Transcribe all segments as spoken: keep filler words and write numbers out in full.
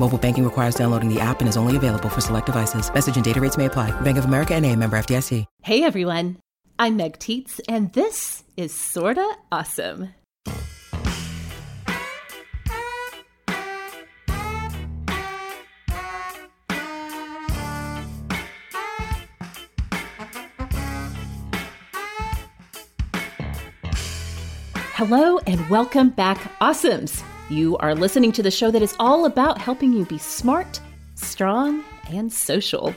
Mobile banking requires downloading the app and is only available for select devices. Message and data rates may apply. Bank of America N A, member F D I C. Hey everyone, I'm Meg Teets, and this is Sorta Awesome. Hello and welcome back, Awesomes. You are listening to the show that is all about helping you be smart, strong, and social.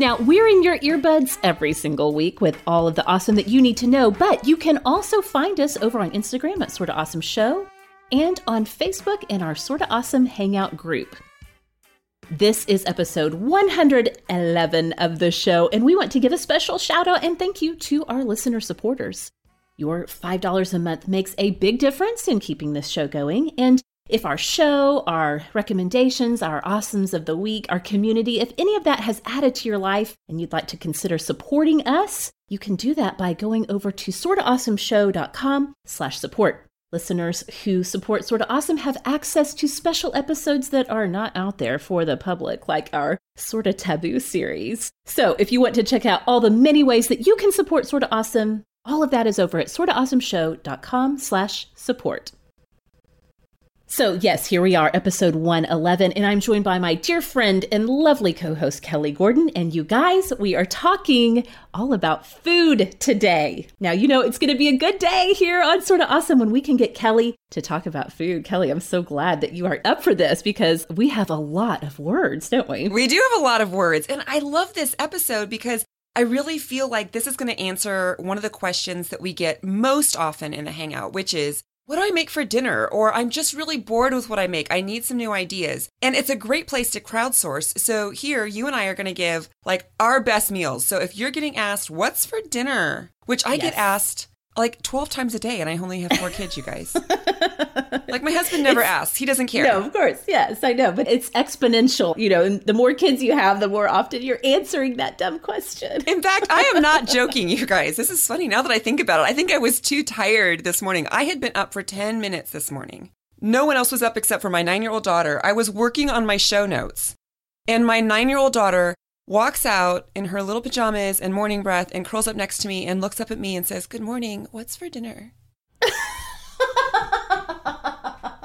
Now, we're in your earbuds every single week with all of the awesome that you need to know, but you can also find us over on Instagram at Sorta Awesome Show and on Facebook in our Sorta Awesome Hangout group. This is episode one hundred eleven of the show, and we want to give a special shout out and thank you to our listener supporters. Your five dollars a month makes a big difference in keeping this show going. And if our show, our recommendations, our awesomes of the week, our community, if any of that has added to your life and you'd like to consider supporting us, you can do that by going over to sortaawesomeshow.com slash support. Listeners who support Sorta Awesome have access to special episodes that are not out there for the public, like our Sorta Taboo series. So if you want to check out all the many ways that you can support Sorta Awesome, all of that is over at sortaawesomeshow.com slash support. So yes, here we are, episode one eleven, and I'm joined by my dear friend and lovely co-host Kelly Gordon. And you guys, we are talking all about food today. Now, you know it's going to be a good day here on Sorta Awesome when we can get Kelly to talk about food. Kelly, I'm so glad that you are up for this because we have a lot of words, don't we? We do have a lot of words. And I love this episode because I really feel like this is going to answer one of the questions that we get most often in the Hangout, which is, what do I make for dinner? Or I'm just really bored with what I make. I need some new ideas. And it's a great place to crowdsource. So here, you and I are going to give like our best meals. So if you're getting asked, what's for dinner? Which I yes. get asked like twelve times a day, and I only have four kids, you guys. Like, my husband never it's, asks. He doesn't care. No, of course. Yes, I know. But it's exponential. You know, and the more kids you have, the more often you're answering that dumb question. In fact, I am not joking, you guys. This is funny now that I think about it. I think I was too tired this morning. I had been up for ten minutes this morning. No one else was up except for my nine-year-old daughter. I was working on my show notes, and my nine-year-old daughter walks out in her little pajamas and morning breath and curls up next to me and looks up at me and says, "Good morning, what's for dinner?"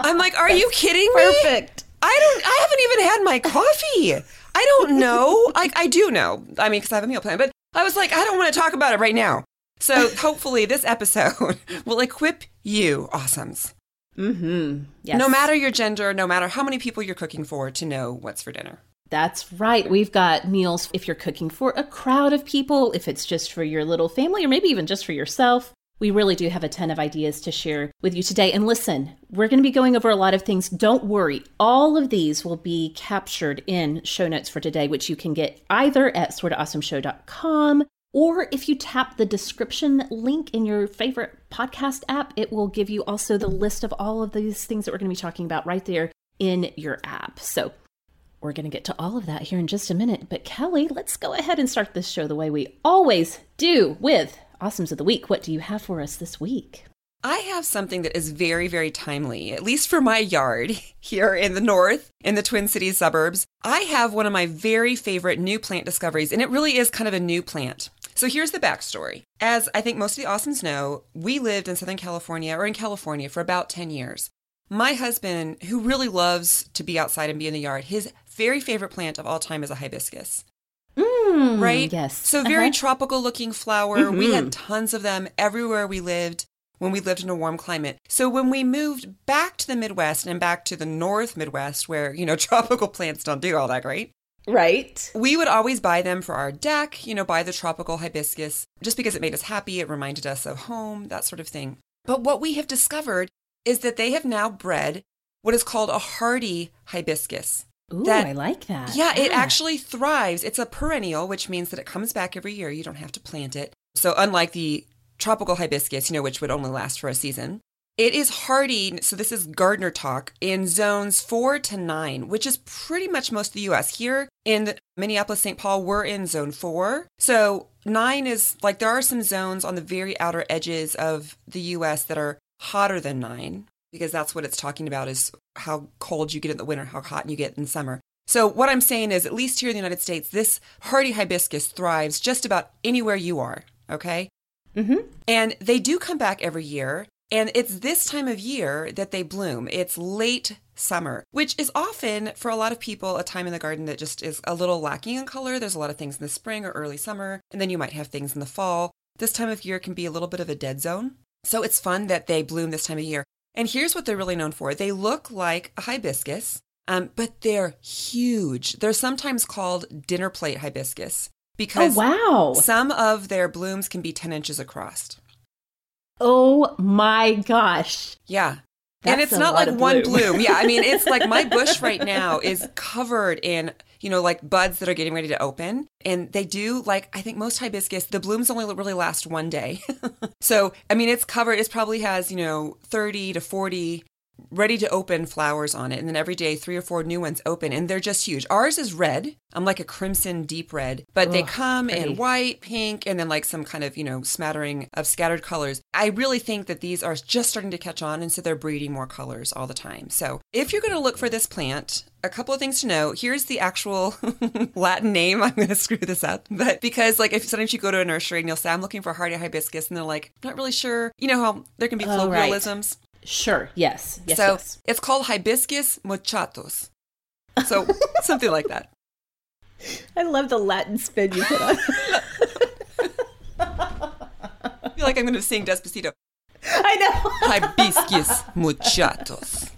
I'm like, are That's you kidding perfect. me? Perfect. I don't, I haven't even had my coffee. I don't know. I, I do know. I mean, because I have a meal plan, but I was like, I don't want to talk about it right now. So hopefully this episode will equip you, Awesomes. Mm-hmm. Yes. No matter your gender, no matter how many people you're cooking for, to know what's for dinner. That's right. We've got meals if you're cooking for a crowd of people, if it's just for your little family, or maybe even just for yourself. We really do have a ton of ideas to share with you today. And listen, we're going to be going over a lot of things. Don't worry. All of these will be captured in show notes for today, which you can get either at sorta awesome show dot com, or if you tap the description link in your favorite podcast app, it will give you also the list of all of these things that we're going to be talking about right there in your app. So we're going to get to all of that here in just a minute. But Kelly, let's go ahead and start this show the way we always do with Awesomes of the Week. What do you have for us this week? I have something that is very, very timely, at least for my yard here in the north, in the Twin Cities suburbs. I have one of my very favorite new plant discoveries, and it really is kind of a new plant. So here's the backstory. As I think most of the Awesomes know, we lived in Southern California or in California for about ten years. My husband, who really loves to be outside and be in the yard, his very favorite plant of all time is a hibiscus. Mm. Mm, right? Yes. So very uh-huh. tropical looking flower. Mm-hmm. We had tons of them everywhere we lived when we lived in a warm climate. So when we moved back to the Midwest and back to the North Midwest where, you know, tropical plants don't do all that great. Right. We would always buy them for our deck, you know, buy the tropical hibiscus just because it made us happy. It reminded us of home, that sort of thing. But what we have discovered is that they have now bred what is called a hardy hibiscus. Ooh, that, I like that. Yeah, yeah, it actually thrives. It's a perennial, which means that it comes back every year. You don't have to plant it. So unlike the tropical hibiscus, you know, which would only last for a season, it is hardy. So this is gardener talk in zones four to nine, which is pretty much most of the U S. Here in Minneapolis, Saint Paul, we're in zone four. So nine is like there are some zones on the very outer edges of the U S that are hotter than nine, because that's what it's talking about is how cold you get in the winter, how hot you get in summer. So what I'm saying is, at least here in the United States, this hardy hibiscus thrives just about anywhere you are, okay? Mm-hmm. And they do come back every year, and it's this time of year that they bloom. It's late summer, which is often, for a lot of people, a time in the garden that just is a little lacking in color. There's a lot of things in the spring or early summer, and then you might have things in the fall. This time of year can be a little bit of a dead zone. So it's fun that they bloom this time of year. And here's what they're really known for. They look like a hibiscus, um, but they're huge. They're sometimes called dinner plate hibiscus because oh, wow. some of their blooms can be ten inches across. Oh, my gosh. Yeah. That's and it's not like one bloom. Yeah. I mean, it's like my bush right now is covered in, you know, like buds that are getting ready to open. And they do, like, I think most hibiscus, the blooms only really last one day. So, I mean, it's covered. It probably has, you know, thirty to forty ready to open flowers on it. And then every day, three or four new ones open. And they're just huge. Ours is red. I'm like a crimson, deep red. But oh, they come pretty. In white, pink, and then like some kind of, you know, smattering of scattered colors. I really think that these are just starting to catch on. And so they're breeding more colors all the time. So if you're going to look for this plant, a couple of things to know. Here's the actual Latin name. I'm going to screw this up. But because like if sometimes you go to a nursery and you'll say, I'm looking for hardy hibiscus. And they're like, not really sure. You know how there can be oh, colloquialisms. Right. Sure. Yes. Yes. So yes. It's called hibiscus mochatos. So something like that. I love the Latin spin you put on. I feel like I'm going to sing Despacito. I know. Hibiscus mochatos.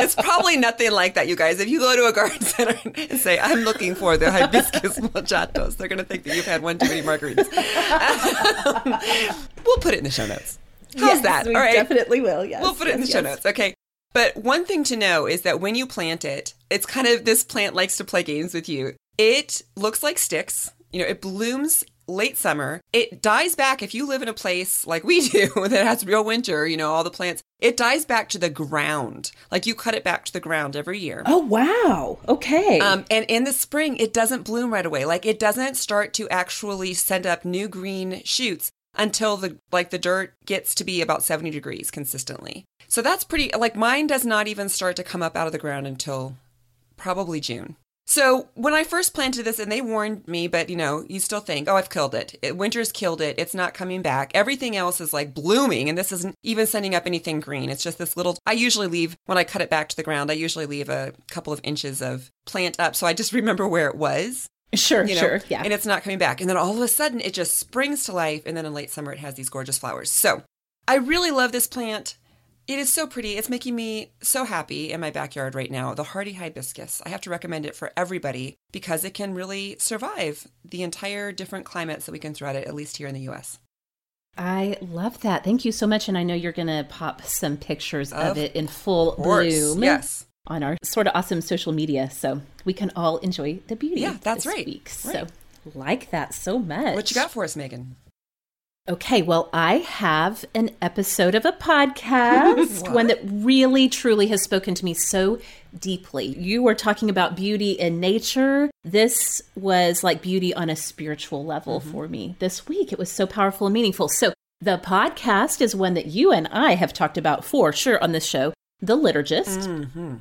It's probably nothing like that, you guys. If you go to a garden center and say, I'm looking for the hibiscus mochatos, they're going to think that you've had one too many margaritas. We'll put it in the show notes. How's yes, that? We All right. definitely will. Yes, we'll put yes, it in the yes. show notes. Okay. But one thing to know is that when you plant it, it's kind of this plant likes to play games with you. It looks like sticks. You know, it blooms late summer. It dies back. If you live in a place like we do that has real winter, you know, all the plants, it dies back to the ground. Like you cut it back to the ground every year. Oh, wow. Okay. Um, and in the spring, it doesn't bloom right away. Like it doesn't start to actually send up new green shoots until the like the dirt gets to be about seventy degrees consistently. So that's pretty, like mine does not even start to come up out of the ground until probably June. So when I first planted this and they warned me, but you know, you still think, oh, I've killed it. it. Winter's killed it. It's not coming back. Everything else is like blooming and this isn't even sending up anything green. It's just this little, I usually leave, when I cut it back to the ground, I usually leave a couple of inches of plant up. So I just remember where it was. Sure, you know, sure, yeah. And it's not coming back. And then all of a sudden, it just springs to life. And then in late summer, it has these gorgeous flowers. So I really love this plant. It is so pretty. It's making me so happy in my backyard right now. The hardy hibiscus. I have to recommend it for everybody because it can really survive the entire different climates that we can throw at it, at least here in the U S. I love that. Thank you so much. And I know you're going to pop some pictures of, of it in full course. Bloom. Yes. On our Sorta Awesome social media, so we can all enjoy the beauty. Yeah, that's this right. week. Right. So like that so much. What you got for us, Megan? Okay, well, I have an episode of a podcast, one that really, truly has spoken to me so deeply. You were talking about beauty and nature. This was like beauty on a spiritual level mm-hmm. for me this week. It was so powerful and meaningful. So the podcast is one that you and I have talked about for sure on this show, The Liturgist. Mm-hmm.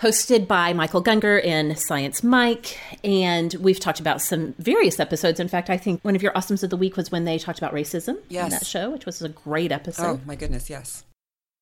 Hosted by Michael Gungor and Science Mike. And we've talked about some various episodes. In fact, I think one of your awesomes of the week was when they talked about racism yes. in that show, which was a great episode. Oh, my goodness, yes.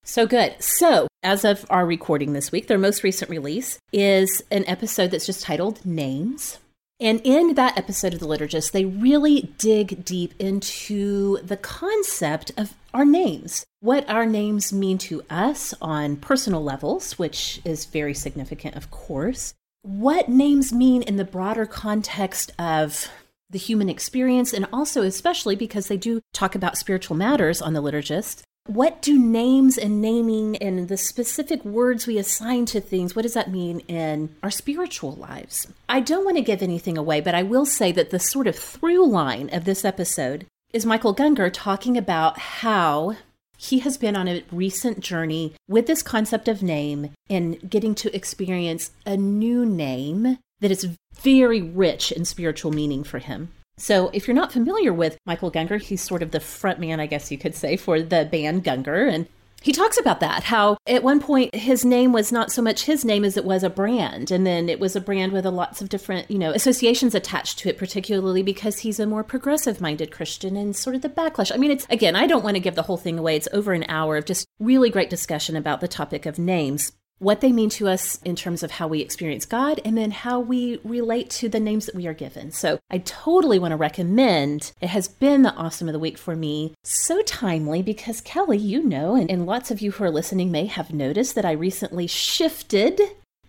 So good. So as of our recording this week, their most recent release is an episode that's just titled Names. And in that episode of The Liturgist, they really dig deep into the concept of our names, what our names mean to us on personal levels, which is very significant, of course, what names mean in the broader context of the human experience, and also especially because they do talk about spiritual matters on The Liturgist. What do names and naming and the specific words we assign to things, what does that mean in our spiritual lives? I don't want to give anything away, but I will say that the sort of through line of this episode is Michael Gungor talking about how he has been on a recent journey with this concept of name and getting to experience a new name that is very rich in spiritual meaning for him. So if you're not familiar with Michael Gungor, he's sort of the front man, I guess you could say, for the band Gungor. And he talks about that, how at one point his name was not so much his name as it was a brand. And then it was a brand with a lots of different, you know, associations attached to it, particularly because he's a more progressive-minded Christian and sort of the backlash. I mean, it's again, I don't want to give the whole thing away. It's over an hour of just really great discussion about the topic of names, what they mean to us in terms of how we experience God, and then how we relate to the names that we are given. So I totally want to recommend, it has been the Awesome of the Week for me, so timely because Kelly, you know, and, and lots of you who are listening may have noticed that I recently shifted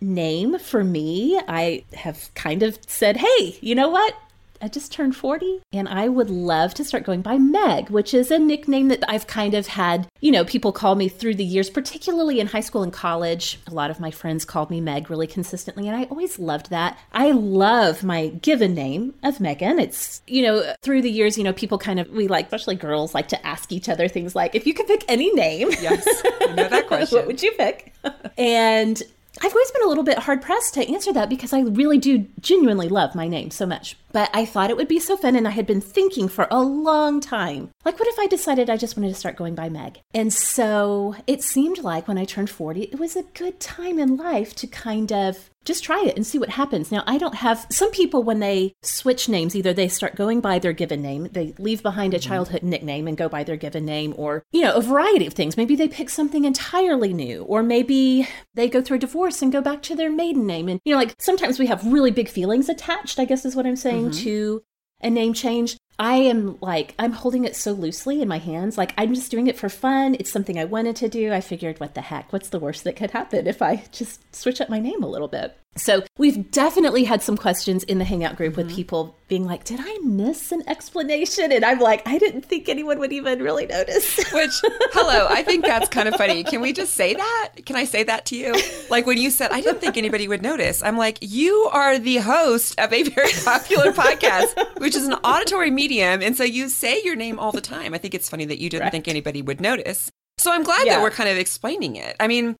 name for me. I have kind of said, hey, you know what? I just turned forty and I would love to start going by Meg, which is a nickname that I've kind of had, you know, people call me through the years, particularly in high school and college. A lot of my friends called me Meg really consistently, and I always loved that. I love my given name of Megan. It's, you know, through the years, you know, people kind of, we like, especially girls, like to ask each other things like, if you could pick any name. Yes, I know that question. What would you pick? And I've always been a little bit hard-pressed to answer that because I really do genuinely love my name so much. But I thought it would be so fun, and I had been thinking for a long time, like, what if I decided I just wanted to start going by Meg? And so it seemed like when I turned forty, it was a good time in life to kind of just try it and see what happens. Now, I don't have, some people when they switch names, either they start going by their given name, they leave behind a childhood nickname and go by their given name, or, you know, a variety of things. Maybe they pick something entirely new, or maybe they go through a divorce and go back to their maiden name. And, you know, like sometimes we have really big feelings attached, I guess is what I'm saying, mm-hmm. to a name change. I am like, I'm holding it so loosely in my hands. Like, I'm just doing it for fun. It's something I wanted to do. I figured, what the heck? What's the worst that could happen if I just switch up my name a little bit? So we've definitely had some questions in the Hangout group with mm-hmm. people being like, did I miss an explanation? And I'm like, I didn't think anyone would even really notice. Which, hello, I think that's kind of funny. Can we just say that? Can I say that to you? Like when you said, I didn't think anybody would notice. I'm like, you are the host of a very popular podcast, which is an auditory medium. And so you say your name all the time. I think it's funny that you didn't Correct. Think anybody would notice. So I'm glad yeah. that we're kind of explaining it. I mean,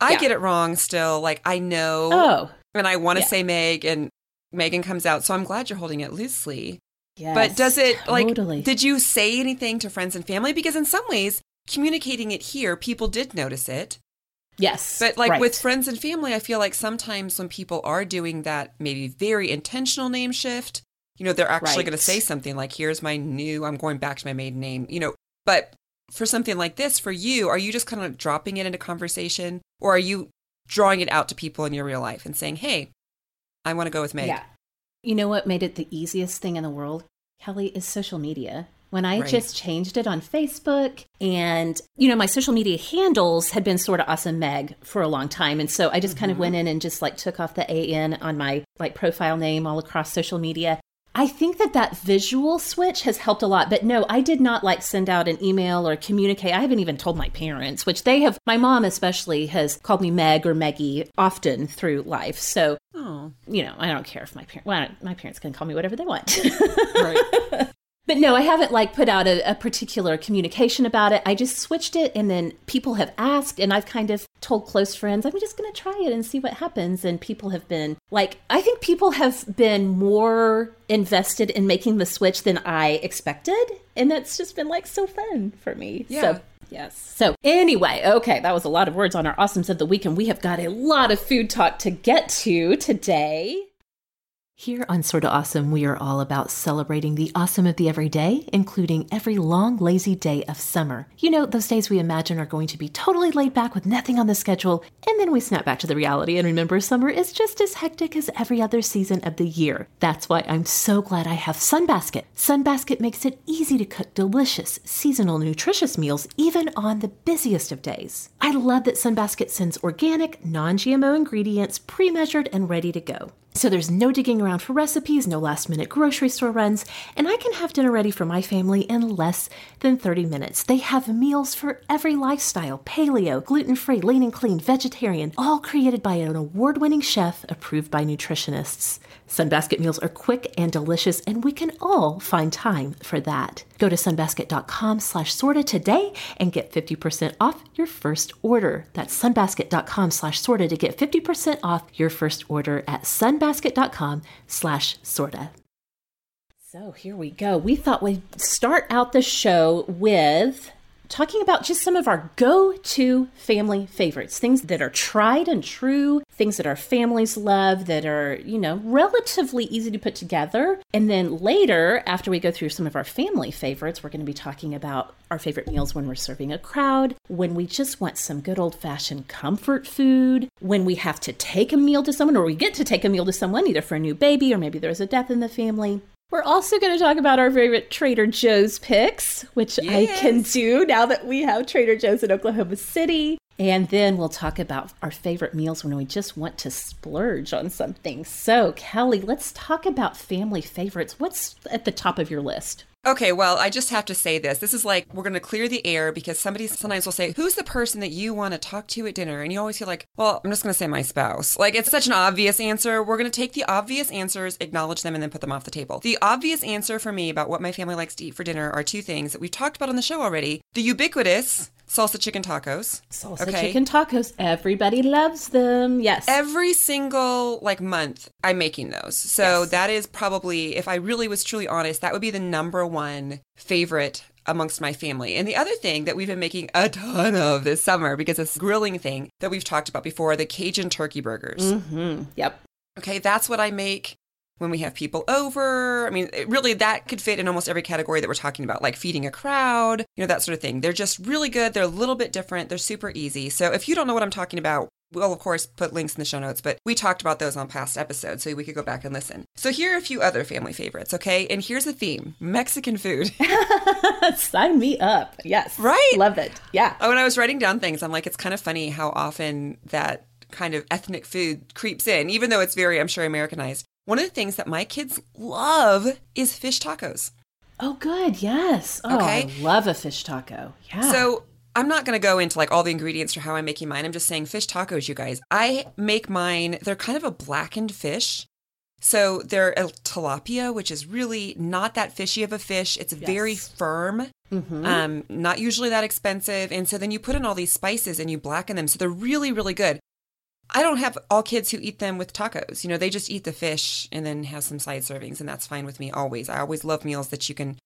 I yeah. get it wrong still. Like, I know, oh. and I want to yeah. say Meg, and Megan comes out. So I'm glad you're holding it loosely. Yes, but does it, totally. Like, did you say anything to friends and family? Because in some ways, communicating it here, people did notice it. Yes. But, like, right. with friends and family, I feel like sometimes when people are doing that maybe very intentional name shift, you know, they're actually right. going to say something like, here's my new, I'm going back to my maiden name, you know, but for something like this, for you, are you just kind of dropping it into conversation, or are you drawing it out to people in your real life and saying, hey, I want to go with Meg? Yeah. You know what made it the easiest thing in the world, Kelly, is social media. When I right. just changed it on Facebook, and, you know, my social media handles had been Sorta Awesome Meg for a long time. And so I just mm-hmm. kind of went in and just like took off the A N on my like profile name all across social media. I think that that visual switch has helped a lot. But no, I did not like send out an email or communicate. I haven't even told my parents, which they have. My mom especially has called me Meg or Meggie often through life. So, oh. you know, I don't care if my parents, well, my parents can call me whatever they want. Right. But no, I haven't like put out a, a particular communication about it. I just switched it, and then people have asked, and I've kind of told close friends, I'm just going to try it and see what happens. And people have been like, I think people have been more invested in making the switch than I expected. And that's just been like so fun for me. Yeah. So, yes. So anyway, okay, that was a lot of words on our Awesomes of the Week, and we have got a lot of food talk to get to today. Here on Sorta Awesome, we are all about celebrating the awesome of the everyday, including every long, lazy day of summer. You know, those days we imagine are going to be totally laid back with nothing on the schedule, and then we snap back to the reality and remember summer is just as hectic as every other season of the year. That's why I'm so glad I have Sunbasket. Sunbasket makes it easy to cook delicious, seasonal, nutritious meals, even on the busiest of days. I love that Sunbasket sends organic, non-G M O ingredients pre-measured and ready to go. So there's no digging around for recipes, no last-minute grocery store runs, and I can have dinner ready for my family in less than thirty minutes. They have meals for every lifestyle: paleo, gluten-free, lean and clean, vegetarian, all created by an award-winning chef approved by nutritionists. Sunbasket meals are quick and delicious, and we can all find time for that. Go to sunbasket.com slash sorta today and get fifty percent off your first order. That's sunbasket.com slash sorta to get fifty percent off your first order at sunbasket.com. Basket.com slash sorta. So here we go. We thought we'd start out the show with talking about just some of our go-to family favorites, things that are tried and true, things that our families love, that are, you know, relatively easy to put together. And then later, after we go through some of our family favorites, we're going to be talking about our favorite meals when we're serving a crowd, when we just want some good old-fashioned comfort food, when we have to take a meal to someone, or we get to take a meal to someone, either for a new baby or maybe there's a death in the family. We're also going to talk about our favorite Trader Joe's picks, which yes. I can do now that we have Trader Joe's in Oklahoma City. And then we'll talk about our favorite meals when we just want to splurge on something. So, Kelly, let's talk about family favorites. What's at the top of your list? Okay, well, I just have to say this. This is like, we're going to clear the air because somebody sometimes will say, who's the person that you want to talk to at dinner? And you always feel like, well, I'm just going to say my spouse. Like, it's such an obvious answer. We're going to take the obvious answers, acknowledge them, and then put them off the table. The obvious answer for me about what my family likes to eat for dinner are two things that we've talked about on the show already. The ubiquitous salsa chicken tacos. Salsa okay. chicken tacos. Everybody loves them. Yes. Every single like month I'm making those. So yes. that is probably, if I really was truly honest, that would be the number one favorite amongst my family. And the other thing that we've been making a ton of this summer, because it's a grilling thing that we've talked about before, the Cajun turkey burgers. Mm-hmm. Yep. Okay. That's what I make when we have people over. I mean, it really, that could fit in almost every category that we're talking about, like feeding a crowd, you know, that sort of thing. They're just really good. They're a little bit different. They're super easy. So if you don't know what I'm talking about, we'll, of course, put links in the show notes, but we talked about those on past episodes, so we could go back and listen. So here are a few other family favorites, okay? And here's the theme: Mexican food. Sign me up. Yes. Right? Love it. Yeah. Oh, when I was writing down things, I'm like, it's kind of funny how often that kind of ethnic food creeps in, even though it's very, I'm sure, Americanized. One of the things that my kids love is fish tacos. Oh, good. Yes. Oh, okay? I love a fish taco. Yeah. So I'm not going to go into like all the ingredients for how I'm making mine. I'm just saying fish tacos, you guys. I make mine, they're kind of a blackened fish. So they're a tilapia, which is really not that fishy of a fish. It's yes. very firm, mm-hmm. um, not usually that expensive. And so then you put in all these spices and you blacken them. So they're really, really good. I don't have all kids who eat them with tacos. You know, they just eat the fish and then have some side servings, and that's fine with me always. I always love meals that you can,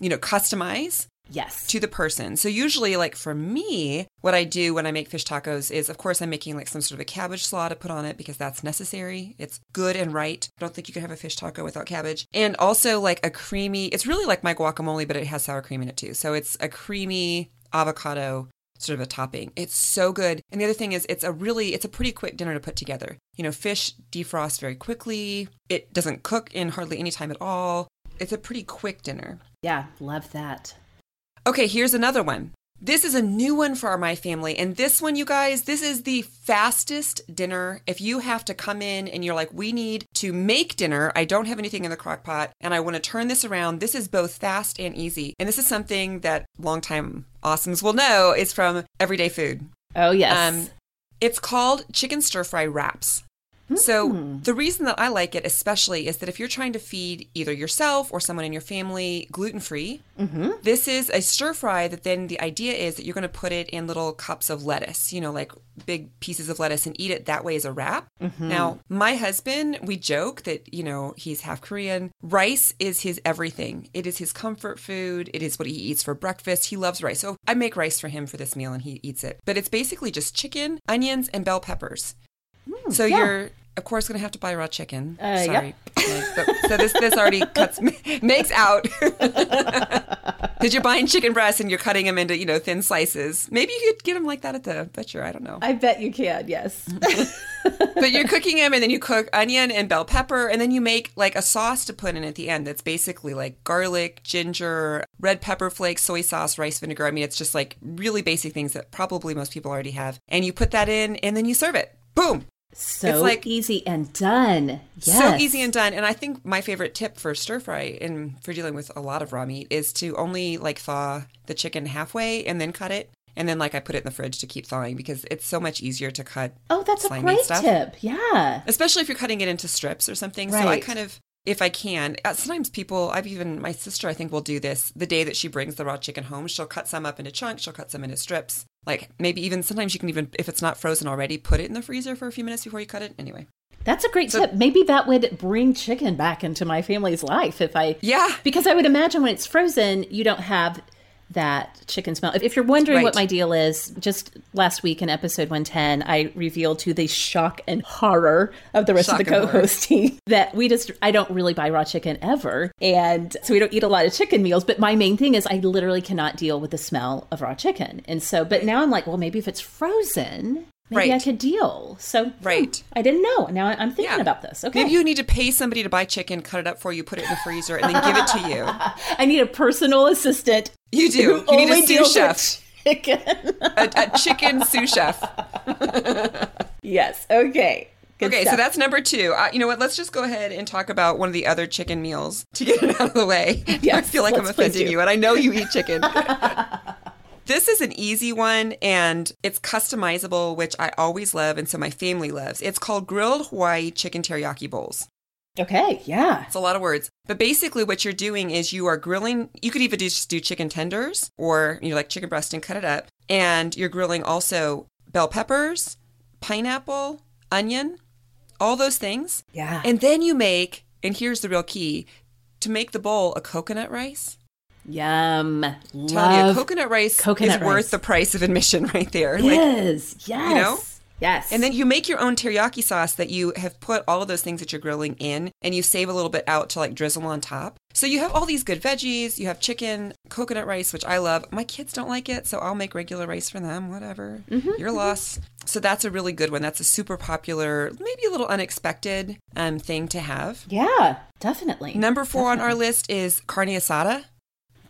you know, customize yes. to the person. So usually, like for me, what I do when I make fish tacos is, of course, I'm making like some sort of a cabbage slaw to put on it because that's necessary. It's good and right. I don't think you can have a fish taco without cabbage. And also like a creamy, it's really like my guacamole, but it has sour cream in it too. So it's a creamy avocado sort of a topping. It's so good. And the other thing is it's a really, it's a pretty quick dinner to put together. You know, fish defrosts very quickly. It doesn't cook in hardly any time at all. It's a pretty quick dinner. Yeah, love that. Okay, here's another one. This is a new one for my family. And this one, you guys, this is the fastest dinner. If you have to come in and you're like, we need to make dinner, I don't have anything in the crock pot, and I want to turn this around, this is both fast and easy. And this is something that longtime awesomes will know is from Everyday Food. Oh, yes. Um, it's called chicken stir-fry wraps. So the reason that I like it especially is that if you're trying to feed either yourself or someone in your family gluten-free, mm-hmm. this is a stir fry that then the idea is that you're going to put it in little cups of lettuce, you know, like big pieces of lettuce, and eat it that way as a wrap. Mm-hmm. Now, my husband, we joke that, you know, he's half Korean. Rice is his everything. It is his comfort food. It is what he eats for breakfast. He loves rice. So I make rice for him for this meal and he eats it. But it's basically just chicken, onions, and bell peppers. Mm, so yeah. you're of course, going to have to buy raw chicken. Uh, Sorry. Yep. But, so this this already cuts makes out. Because you're buying chicken breasts and you're cutting them into, you know, thin slices. Maybe you could get them like that at the butcher. I don't know. I bet you can, yes. But you're cooking them, and then you cook onion and bell pepper, and then you make like a sauce to put in at the end that's basically like garlic, ginger, red pepper flakes, soy sauce, rice vinegar. I mean, it's just like really basic things that probably most people already have. And you put that in, and then you serve it. Boom. So it's like, easy and done. Yes. So easy and done. And I think my favorite tip for stir fry and for dealing with a lot of raw meat is to only like thaw the chicken halfway and then cut it. And then like I put it in the fridge to keep thawing because it's so much easier to cut. Oh, that's a great stuff. tip. Yeah. Especially if you're cutting it into strips or something. Right. So I kind of, if I can, sometimes people, I've even, my sister I think will do this the day that she brings the raw chicken home. She'll cut some up into chunks. She'll cut some into strips. Like maybe even sometimes you can even, if it's not frozen already, put it in the freezer for a few minutes before you cut it. Anyway. That's a great so, tip. Maybe that would bring chicken back into my family's life if I. Yeah. Because I would imagine when it's frozen, you don't have that chicken smell. If, if you're wondering right. what my deal is, just last week in episode one ten, I revealed to the shock and horror of the rest shock of the co-host team that we just, I don't really buy raw chicken ever. And so we don't eat a lot of chicken meals. But my main thing is I literally cannot deal with the smell of raw chicken. And so, but now I'm like, well, maybe if it's frozen, maybe right. I could deal. So right. hmm, I didn't know. Now I'm thinking yeah. about this. Okay. Maybe you need to pay somebody to buy chicken, cut it up for you, put it in the freezer, and then give it to you. I need a personal assistant. You do. You only need a sous chef. Chicken. a, a chicken sous chef. Yes. Okay. Good okay. Stuff. So that's number two. Uh, you know what? Let's just go ahead and talk about one of the other chicken meals to get it out of the way. Yes, I feel like I'm offending you, and I know you eat chicken. This is an easy one, and it's customizable, which I always love, and so my family loves. It's called Grilled Hawaii Chicken Teriyaki Bowls. Okay, yeah. It's a lot of words. But basically what you're doing is you are grilling. You could even just do chicken tenders or, you know, like chicken breast and cut it up. And you're grilling also bell peppers, pineapple, onion, all those things. Yeah. And then you make, and here's the real key, to make the bowl a coconut rice. Yum. Tell you, coconut rice coconut is rice. worth the price of admission right there. It like, is. Yes. You know? Yes. And then you make your own teriyaki sauce that you have put all of those things that you're grilling in, and you save a little bit out to like drizzle on top. So you have all these good veggies. You have chicken, coconut rice, which I love. My kids don't like it, so I'll make regular rice for them. Whatever. Mm-hmm, your mm-hmm. loss. So that's a really good one. That's a super popular, maybe a little unexpected um, thing to have. Yeah, definitely. Number four definitely. on our list is carne asada.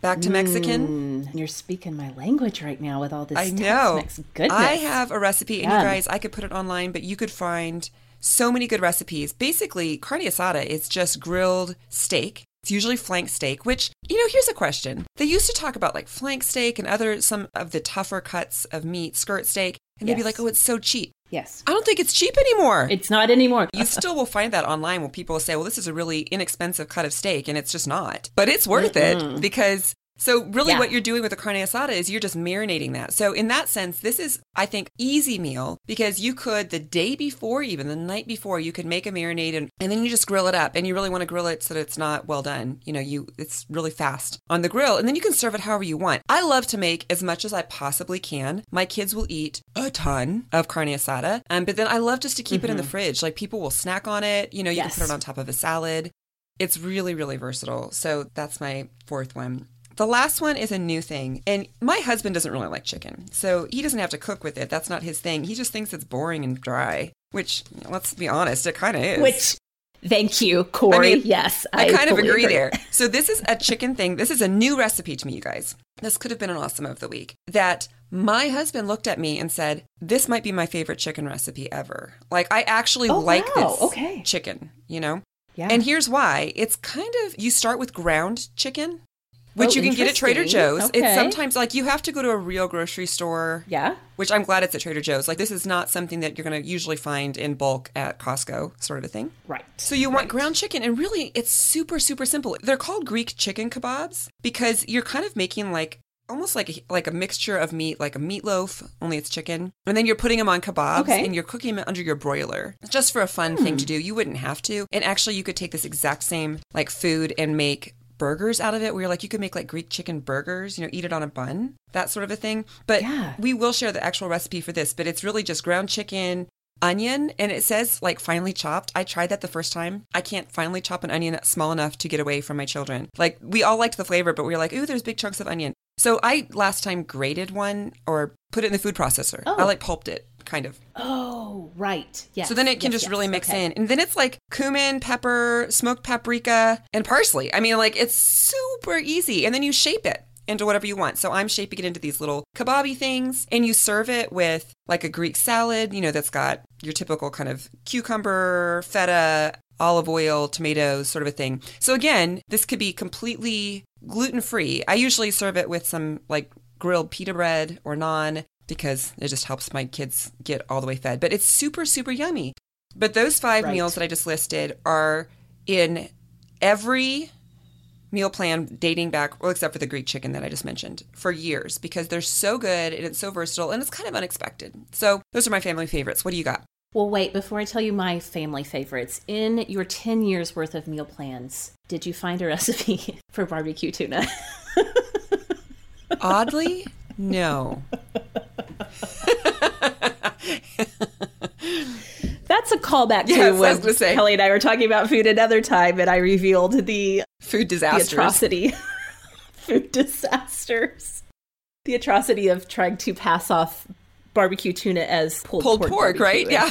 Back to Mexican. Mm, you're speaking my language right now with all this I know. Tex-Mex goodness. I have a recipe, and yeah. you guys, I could put it online, but you could find so many good recipes. Basically, carne asada is just grilled steak. It's usually flank steak, which, you know, here's a question. They used to talk about like flank steak and other some of the tougher cuts of meat, skirt steak, and yes. they'd be like, oh, it's so cheap. Yes. I don't think it's cheap anymore. It's not anymore. You still will find that online when people say, well, this is a really inexpensive cut of steak, and it's just not. But it's worth Mm-mm. it because, so really yeah. what you're doing with the carne asada is you're just marinating that. So in that sense, this is, I think, easy meal because you could the day before, even the night before, you could make a marinade and, and then you just grill it up, and you really want to grill it so that it's not well done. You know, you it's really fast on the grill, and then you can serve it however you want. I love to make as much as I possibly can. My kids will eat a ton of carne asada, um, but then I love just to keep mm-hmm. it in the fridge. Like people will snack on it. You know, you yes. can put it on top of a salad. It's really, really versatile. So that's my fourth one. The last one is a new thing, and my husband doesn't really like chicken, so he doesn't have to cook with it. That's not his thing. He just thinks it's boring and dry, which, let's be honest, it kind of is. Which, thank you, Corey. I mean, yes, I, I kind of agree there. So this is a chicken thing. This is a new recipe to me, you guys. This could have been an awesome of the week. That my husband looked at me and said, this might be my favorite chicken recipe ever. Like, I actually oh, like wow. this okay. chicken, you know? Yeah. And here's why. It's kind of, you start with ground chicken. Which oh, you can get at Trader Joe's. Okay. It's sometimes like you have to go to a real grocery store. Yeah. Which I'm glad it's at Trader Joe's. Like this is not something that you're going to usually find in bulk at Costco, sort of a thing. Right. So you right. want ground chicken, and really it's super, super simple. They're called Greek chicken kebabs because you're kind of making like almost like a, like a mixture of meat, like a meatloaf, only it's chicken. And then you're putting them on kebabs okay. and you're cooking them under your broiler just for a fun hmm. thing to do. You wouldn't have to. And actually you could take this exact same like food and make burgers out of it, where you're like, you could make like Greek chicken burgers, you know, eat it on a bun, that sort of a thing. But yeah. we will share the actual recipe for this, but it's really just ground chicken, onion, and it says like finely chopped. I tried that the first time. I can't finely chop an onion small enough to get away from my children. Like, we all liked the flavor, but we were like, ooh, there's big chunks of onion. So I last time grated one or put it in the food processor. Oh. I like pulped it, kind of. Oh, right. Yeah. So then it can yes, just yes. really mix okay. in. And then it's like cumin, pepper, smoked paprika, and parsley. I mean, like, it's super easy. And then you shape it into whatever you want. So I'm shaping it into these little kebaby things, and you serve it with like a Greek salad, you know, that's got your typical kind of cucumber, feta, olive oil, tomatoes, sort of a thing. So again, this could be completely gluten-free. I usually serve it with some like grilled pita bread or naan, because it just helps my kids get all the way fed. But it's super, super yummy. But those five right. meals that I just listed are in every meal plan dating back, well, except for the Greek chicken that I just mentioned, for years, because they're so good and it's so versatile and it's kind of unexpected. So those are my family favorites. What do you got? Well, wait, before I tell you my family favorites, in your ten years worth of meal plans, did you find a recipe for barbecue tuna? Oddly, no. That's a callback to yes, what Kelly and I were talking about food another time, and I revealed the food disasters, the atrocity, food disasters, the atrocity of trying to pass off barbecue tuna as pulled, pulled pork, pork right? Yeah.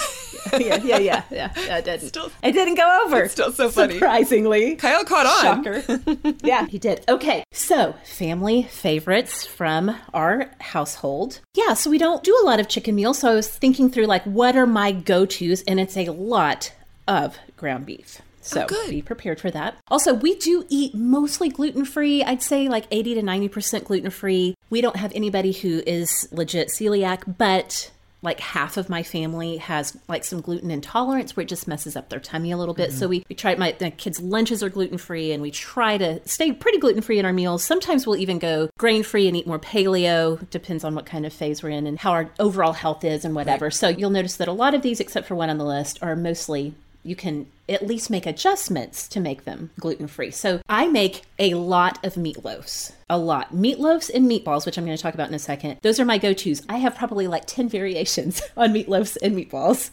yeah, yeah, yeah, yeah, yeah. It didn't, still, it didn't go over. It's still so funny. Surprisingly, Kyle caught on. Shocker. Yeah, he did. Okay, so family favorites from our household. Yeah, so we don't do a lot of chicken meals. So I was thinking through like, what are my go-tos, and it's a lot of ground beef. So oh, be prepared for that. Also, we do eat mostly gluten-free. I'd say like eighty to ninety percent gluten-free. We don't have anybody who is legit celiac, but like half of my family has like some gluten intolerance where it just messes up their tummy a little bit. Mm-hmm. So we, we try, my, my kids' lunches are gluten-free, and we try to stay pretty gluten-free in our meals. Sometimes we'll even go grain-free and eat more paleo. Depends on what kind of phase we're in and how our overall health is and whatever. Right. So you'll notice that a lot of these, except for one on the list, are mostly, you can at least make adjustments to make them gluten-free. So I make a lot of meatloaves, a lot. Meatloaves and meatballs, which I'm going to talk about in a second. Those are my go-tos. I have probably like ten variations on meatloaves and meatballs.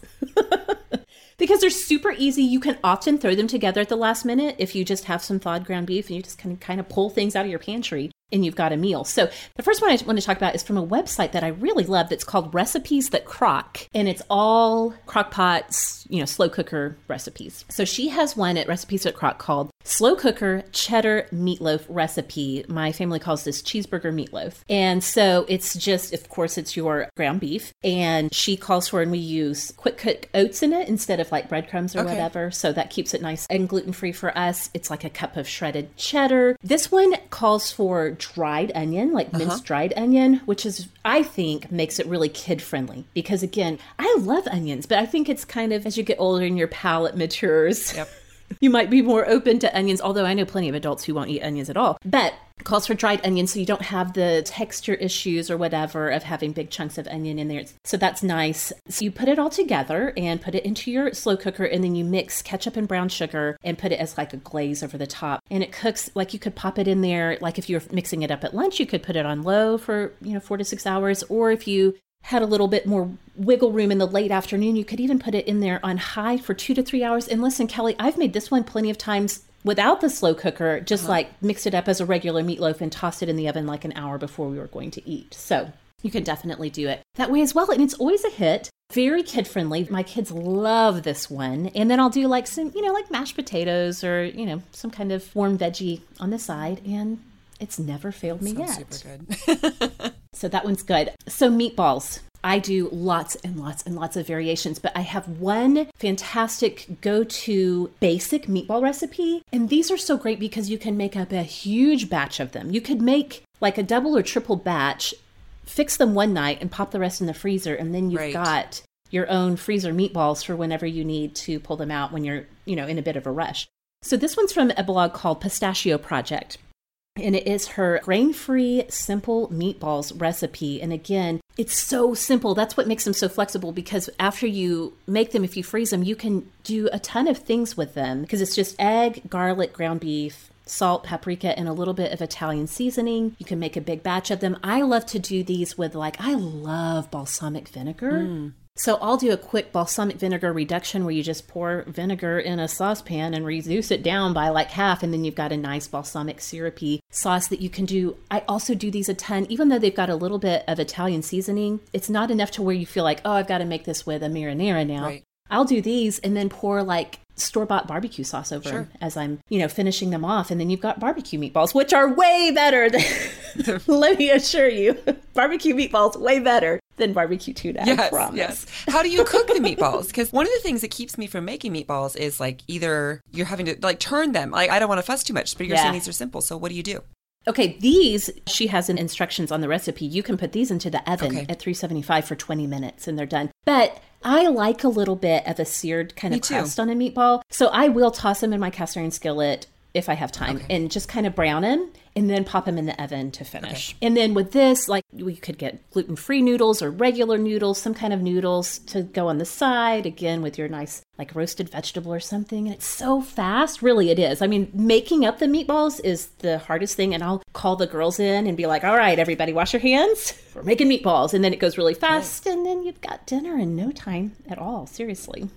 Because they're super easy. You can often throw them together at the last minute if you just have some thawed ground beef and you just kind of, kind of pull things out of your pantry and you've got a meal. So the first one I want to talk about is from a website that I really love that's called Recipes That Crock. And it's all crock pots, you know, slow cooker recipes. So she has one at Recipes That Crock called Slow Cooker Cheddar Meatloaf Recipe. My family calls this cheeseburger meatloaf. And so it's just, of course, it's your ground beef. And she calls for, and we use quick cook oats in it instead of like breadcrumbs or okay. whatever. So that keeps it nice and gluten-free for us. It's like a cup of shredded cheddar. This one calls for dried onion, like minced uh-huh. dried onion, which is, I think, makes it really kid-friendly. Because again, I love onions, but I think it's kind of, as you get older and your palate matures, yep. you might be more open to onions, although I know plenty of adults who won't eat onions at all. But it calls for dried onions, so you don't have the texture issues or whatever of having big chunks of onion in there. So that's nice. So you put it all together and put it into your slow cooker, and then you mix ketchup and brown sugar and put it as like a glaze over the top. And it cooks, like, you could pop it in there. Like, if you're mixing it up at lunch, you could put it on low for, you know, four to six hours. Or if you had a little bit more wiggle room in the late afternoon, you could even put it in there on high for two to three hours. And listen, Kelly, I've made this one plenty of times without the slow cooker, just uh-huh. like mixed it up as a regular meatloaf and tossed it in the oven like an hour before we were going to eat. So you can definitely do it that way as well. And it's always a hit. Very kid friendly. My kids love this one. And then I'll do like some, you know, like mashed potatoes or, you know, some kind of warm veggie on the side. And it's never failed me yet. Super good. So that one's good. So meatballs. I do lots and lots and lots of variations, but I have one fantastic go-to basic meatball recipe. And these are so great because you can make up a huge batch of them. You could make like a double or triple batch, fix them one night and pop the rest in the freezer. And then you've right. got your own freezer meatballs for whenever you need to pull them out when you're, you know, in a bit of a rush. So this one's from a blog called Pistachio Project. And it is her grain-free, simple meatballs recipe. And again, it's so simple. That's what makes them so flexible, because after you make them, if you freeze them, you can do a ton of things with them, because it's just egg, garlic, ground beef, salt, paprika, and a little bit of Italian seasoning. You can make a big batch of them. I love to do these with, like, I love balsamic vinegar. Mm. So I'll do a quick balsamic vinegar reduction where you just pour vinegar in a saucepan and reduce it down by like half, and then you've got a nice balsamic syrupy sauce that you can do. I also do these a ton, even though they've got a little bit of Italian seasoning. It's not enough to where you feel like, oh, I've got to make this with a marinara now. Right. I'll do these and then pour like store-bought barbecue sauce over sure. them as I'm, you know, finishing them off. And then you've got barbecue meatballs, which are way better than, let me assure you, barbecue meatballs, way better than barbecue tuna, yes, I promise. Yes. How do you cook the meatballs? Because one of the things that keeps me from making meatballs is like either you're having to like turn them. Like I don't want to fuss too much, but you're yeah. saying these are simple. So what do you do? Okay, these, she has in instructions on the recipe. You can put these into the oven okay. at three seventy-five for twenty minutes and they're done. But I like a little bit of a seared kind of crust on a meatball. So I will toss them in my cast iron skillet if I have time okay. and just kind of brown them and then pop them in the oven to finish. Okay. And then with this, like we could get gluten-free noodles or regular noodles, some kind of noodles to go on the side, again, with your nice like roasted vegetable or something. And it's so fast. Really, it is. I mean, making up the meatballs is the hardest thing. And I'll call the girls in and be like, all right, everybody wash your hands. We're making meatballs. And then it goes really fast. Right. And then you've got dinner in no time at all. Seriously.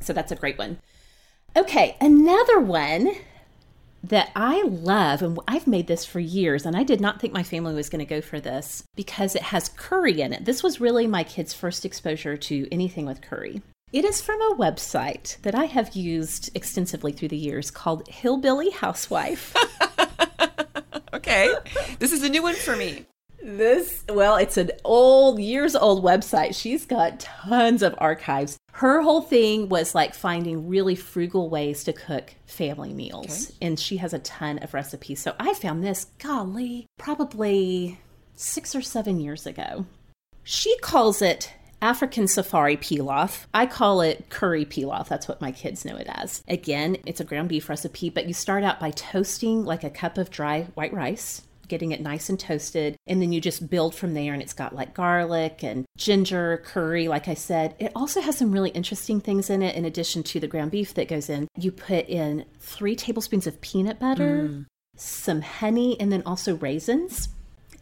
So that's a great one. Okay. Another one that I love, and I've made this for years, and I did not think my family was going to go for this because it has curry in it. This was really my kids' first exposure to anything with curry. It is from a website that I have used extensively through the years called Hillbilly Housewife. Okay. This is a new one for me. This, well, it's an old, years old website. She's got tons of archives. Her whole thing was like finding really frugal ways to cook family meals. Okay. And she has a ton of recipes. So I found this, golly, probably six or seven years ago. She calls it African safari pilaf. I call it curry pilaf. That's what my kids know it as. Again, it's a ground beef recipe, but you start out by toasting like a cup of dry white rice, getting it nice and toasted. And then you just build from there, and it's got like garlic and ginger, curry, like I said. It also has some really interesting things in it. In addition to the ground beef that goes in, you put in three tablespoons of peanut butter, mm. some honey, and then also raisins.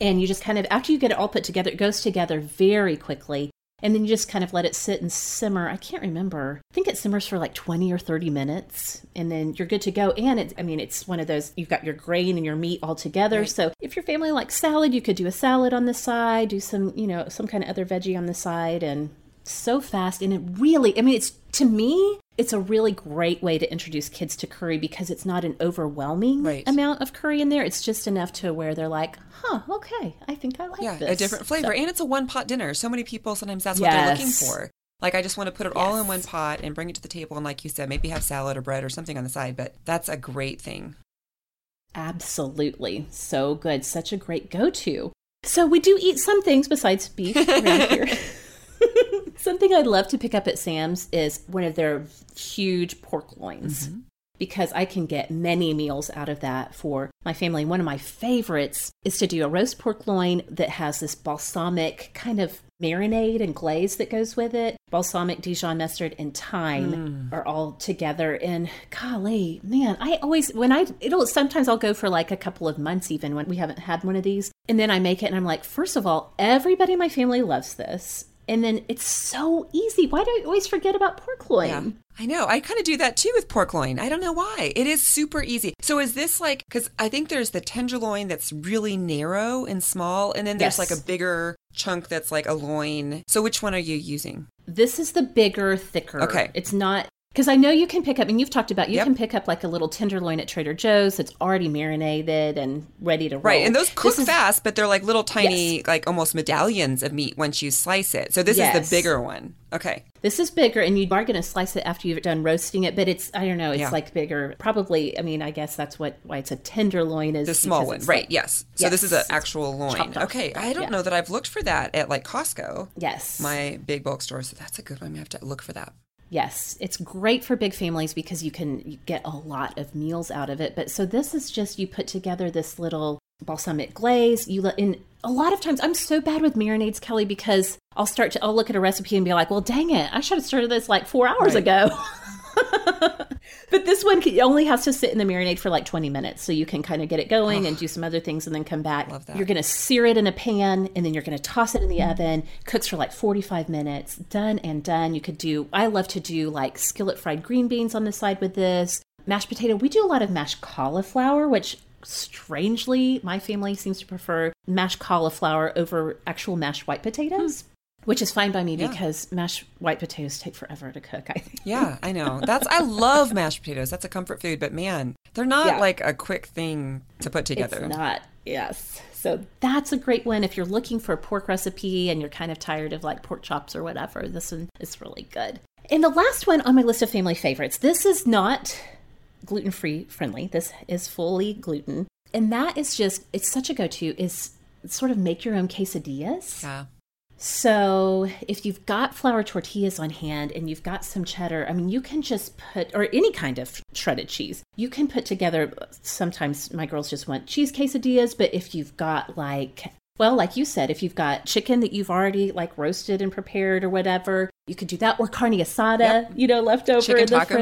And you just kind of, after you get it all put together, it goes together very quickly. And then you just kind of let it sit and simmer. I can't remember. I think it simmers for like twenty or thirty minutes. And then you're good to go. And it's, I mean, it's one of those, you've got your grain and your meat all together. Right. So if your family likes salad, you could do a salad on the side, do some, you know, some kind of other veggie on the side. And so fast. And it really, I mean, it's, to me, it's a really great way to introduce kids to curry because it's not an overwhelming right. amount of curry in there. It's just enough to where they're like, huh, okay, I think I like yeah, this. Yeah, a different flavor. So. And it's a one-pot dinner. So many people, sometimes that's what yes. they're looking for. Like, I just want to put it yes. all in one pot and bring it to the table. And like you said, maybe have salad or bread or something on the side. But that's a great thing. Absolutely. So good. Such a great go-to. So we do eat some things besides beef around here. Something I'd love to pick up at Sam's is one of their huge pork loins mm-hmm. because I can get many meals out of that for my family. One of my favorites is to do a roast pork loin that has this balsamic kind of marinade and glaze that goes with it. Balsamic, Dijon mustard, and thyme mm. are all together. And golly, man, I always, when I, it'll, sometimes I'll go for like a couple of months even when we haven't had one of these. And then I make it and I'm like, first of all, everybody in my family loves this. And then it's so easy. Why do I always forget about pork loin? Yeah, I know. I kind of do that too with pork loin. I don't know why. It is super easy. So is this like, because I think there's the tenderloin that's really narrow and small. And then there's yes. like a bigger chunk that's like a loin. So which one are you using? This is the bigger, thicker. Okay. It's not, because I know you can pick up, and you've talked about, you yep. can pick up like a little tenderloin at Trader Joe's that's already marinated and ready to roll. Right. And those cook is, fast, but they're like little tiny, yes. like almost medallions of meat once you slice it. So this yes. is the bigger one. Okay. This is bigger, and you are going to slice it after you've done roasting it, but it's, I don't know, it's yeah. like bigger. Probably, I mean, I guess that's what why it's a tenderloin. Is the small one, right, like, yes. So yes. this is an actual loin. Okay, I don't yeah. know that I've looked for that at like Costco. Yes. My big bulk store, so that's a good one. I have to look for that. Yes, it's great for big families because you can get a lot of meals out of it. But so this is just, you put together this little balsamic glaze. You let in a lot of times. I'm so bad with marinades, Kelly, because I'll start to I'll look at a recipe and be like, well, dang it, I should have started this like four hours right. ago. But this one only has to sit in the marinade for like twenty minutes. So you can kind of get it going oh, and do some other things and then come back. Love that. You're going to sear it in a pan and then you're going to toss it in the oven. Cooks for like forty-five minutes. Done and done. You could do, I love to do like skillet fried green beans on the side with this. Mashed potato. We do a lot of mashed cauliflower, which strangely my family seems to prefer mashed cauliflower over actual mashed white potatoes. Mm. Which is fine by me yeah. because mashed white potatoes take forever to cook, I think. Yeah, I know. That's I love mashed potatoes. That's a comfort food. But, man, they're not yeah. like a quick thing to put together. It's not. Yes. So that's a great one. If you're looking for a pork recipe and you're kind of tired of like pork chops or whatever, this one is really good. And the last one on my list of family favorites, this is not gluten-free friendly. This is fully gluten. And that is just, it's such a go-to, is sort of make your own quesadillas. Yeah. So if you've got flour tortillas on hand and you've got some cheddar, I mean, you can just put, or any kind of shredded cheese, you can put together, sometimes my girls just want cheese quesadillas, but if you've got like, well, like you said, if you've got chicken that you've already like roasted and prepared or whatever, you could do that, or carne asada, yep. you know, left over chicken in the taco fridge.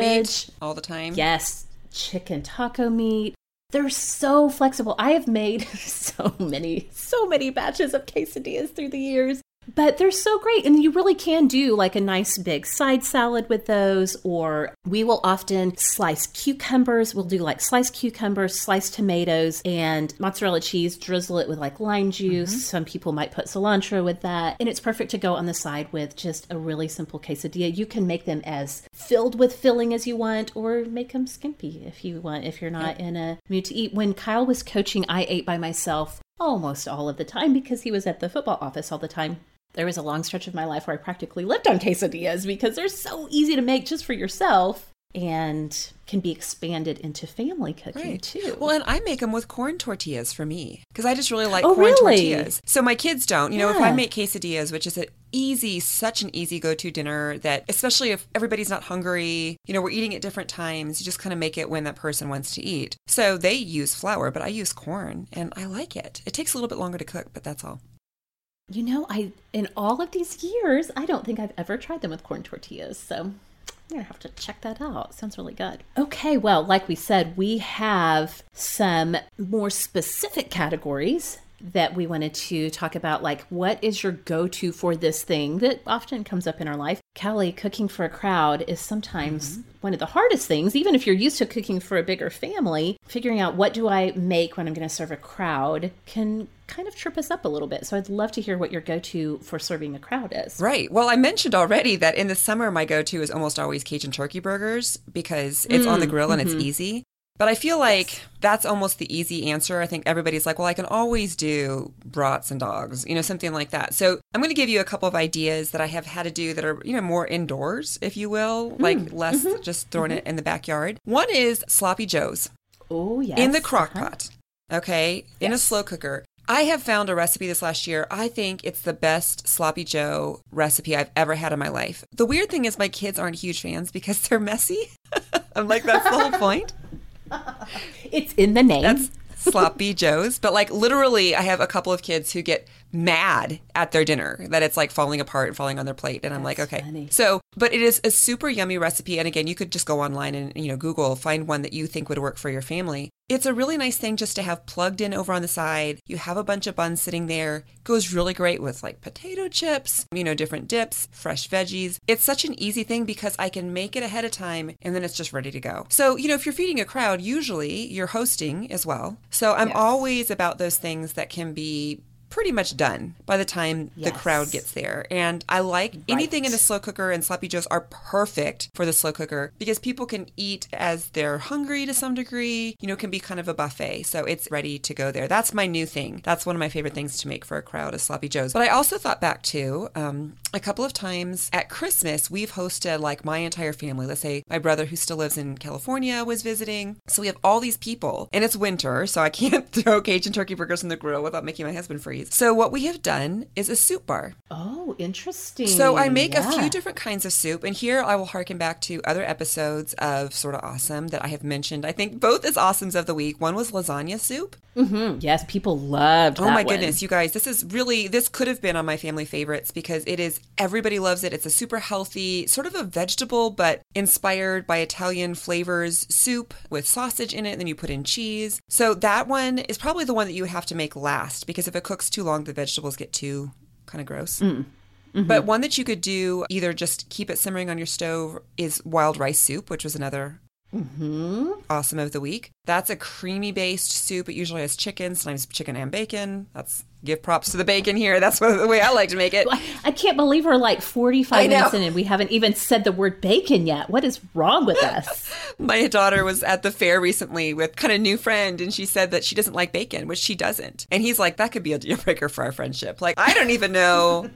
Meat all the time. Yes, chicken taco meat. They're so flexible. I have made so many, so many batches of quesadillas through the years. But they're so great. And you really can do like a nice big side salad with those. Or we will often slice cucumbers. We'll do like sliced cucumbers, sliced tomatoes, and mozzarella cheese. Drizzle it with like lime juice. Mm-hmm. Some people might put cilantro with that. And it's perfect to go on the side with just a really simple quesadilla. You can make them as filled with filling as you want, or make them skimpy if you want, if you're not yeah. in a mood to eat. When Kyle was coaching, I ate by myself almost all of the time because he was at the football office all the time. There was a long stretch of my life where I practically lived on quesadillas because they're so easy to make just for yourself and can be expanded into family cooking right. too. Well, and I make them with corn tortillas for me because I just really like oh, corn really? tortillas. So my kids don't. You yeah. know, if I make quesadillas, which is an easy, such an easy go-to dinner that, especially if everybody's not hungry, you know, we're eating at different times, you just kind of make it when that person wants to eat. So they use flour, but I use corn and I like it. It takes a little bit longer to cook, but that's all. You know, I in all of these years, I don't think I've ever tried them with corn tortillas. So I'm going to have to check that out. Sounds really good. Okay, well, like we said, we have some more specific categories that we wanted to talk about, like what is your go-to for this thing that often comes up in our life. Kelly, cooking for a crowd is sometimes mm-hmm. one of the hardest things, even if you're used to cooking for a bigger family. Figuring out what do I make when I'm going to serve a crowd can kind of trip us up a little bit. So I'd love to hear what your go-to for serving a crowd is. Right. Well, I mentioned already that in the summer, my go-to is almost always Cajun turkey burgers because it's mm. on the grill and mm-hmm. it's easy. But I feel like yes. that's almost the easy answer. I think everybody's like, well, I can always do brats and dogs, you know, something like that. So I'm going to give you a couple of ideas that I have had to do that are, you know, more indoors, if you will, mm. like less mm-hmm. just throwing mm-hmm. it in the backyard. One is sloppy joes. Oh, yes. In the crock pot. Uh-huh. Okay. Yes. In a slow cooker. I have found a recipe this last year. I think it's the best sloppy joe recipe I've ever had in my life. The weird thing is my kids aren't huge fans because they're messy. I'm like, that's the whole point. It's in the name. That's sloppy joes. But like literally I have a couple of kids who get mad at their dinner that it's like falling apart and falling on their plate. And I'm That's like, okay. Funny. So, but it is a super yummy recipe. And again, you could just go online and, you know, Google, find one that you think would work for your family. It's a really nice thing just to have plugged in over on the side. You have a bunch of buns sitting there. Goes really great with like potato chips, you know, different dips, fresh veggies. It's such an easy thing because I can make it ahead of time and then it's just ready to go. So, you know, if you're feeding a crowd, usually you're hosting as well. So I'm yes. always about those things that can be pretty much done by the time yes. the crowd gets there. And I like right. anything in a slow cooker, and sloppy joes are perfect for the slow cooker because people can eat as they're hungry to some degree, you know, it can be kind of a buffet. So it's ready to go there. That's my new thing. That's one of my favorite things to make for a crowd is sloppy joes. But I also thought back to um, a couple of times at Christmas, we've hosted like my entire family. Let's say my brother who still lives in California was visiting. So we have all these people and it's winter. So I can't throw Cajun turkey burgers in the grill without making my husband freeze. So what we have done is a soup bar. Oh, interesting. So I make yeah. a few different kinds of soup. And here I will harken back to other episodes of Sorta Awesome that I have mentioned. I think both as Awesomes of the Week. One was lasagna soup. Mm-hmm. Yes, people loved that. Oh, my goodness, you guys. This is really, this could have been on my family favorites because it is, everybody loves it. It's a super healthy, sort of a vegetable, but inspired by Italian flavors soup with sausage in it. And then you put in cheese. So that one is probably the one that you would have to make last because if it cooks too long, the vegetables get too kind of gross. Mm. Mm-hmm. But one that you could do, either just keep it simmering on your stove, is wild rice soup, which was another mm-hmm. awesome of the week. That's a creamy-based soup. It usually has chicken, sometimes chicken and bacon. That's give props to the bacon here. That's what, the way I like to make it. I can't believe we're like forty-five minutes in and we haven't even said the word bacon yet. What is wrong with us? My daughter was at the fair recently with kind of new friend, and she said that she doesn't like bacon, which she doesn't. And he's like, that could be a deal breaker for our friendship. Like, I don't even know...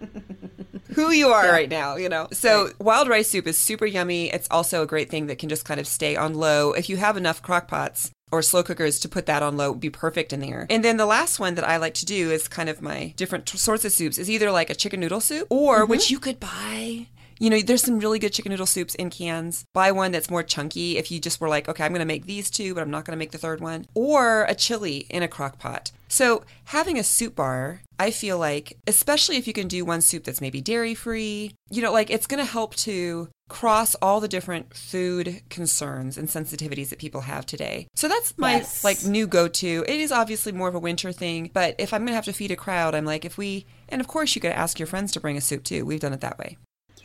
who you are yeah. right now, you know. So right. wild rice soup is super yummy. It's also a great thing that can just kind of stay on low. If you have enough crock pots or slow cookers to put that on low, it would be perfect in there. And then the last one that I like to do is kind of my different t- sorts of soups is either like a chicken noodle soup or mm-hmm. which you could buy. You know, there's some really good chicken noodle soups in cans. Buy one that's more chunky if you just were like, okay, I'm going to make these two, but I'm not going to make the third one. Or a chili in a crock pot. So having a soup bar, I feel like, especially if you can do one soup that's maybe dairy-free, you know, like it's going to help to cross all the different food concerns and sensitivities that people have today. So that's my yes. like new go-to. It is obviously more of a winter thing, but if I'm going to have to feed a crowd, I'm like, if we, and of course you could ask your friends to bring a soup too. We've done it that way.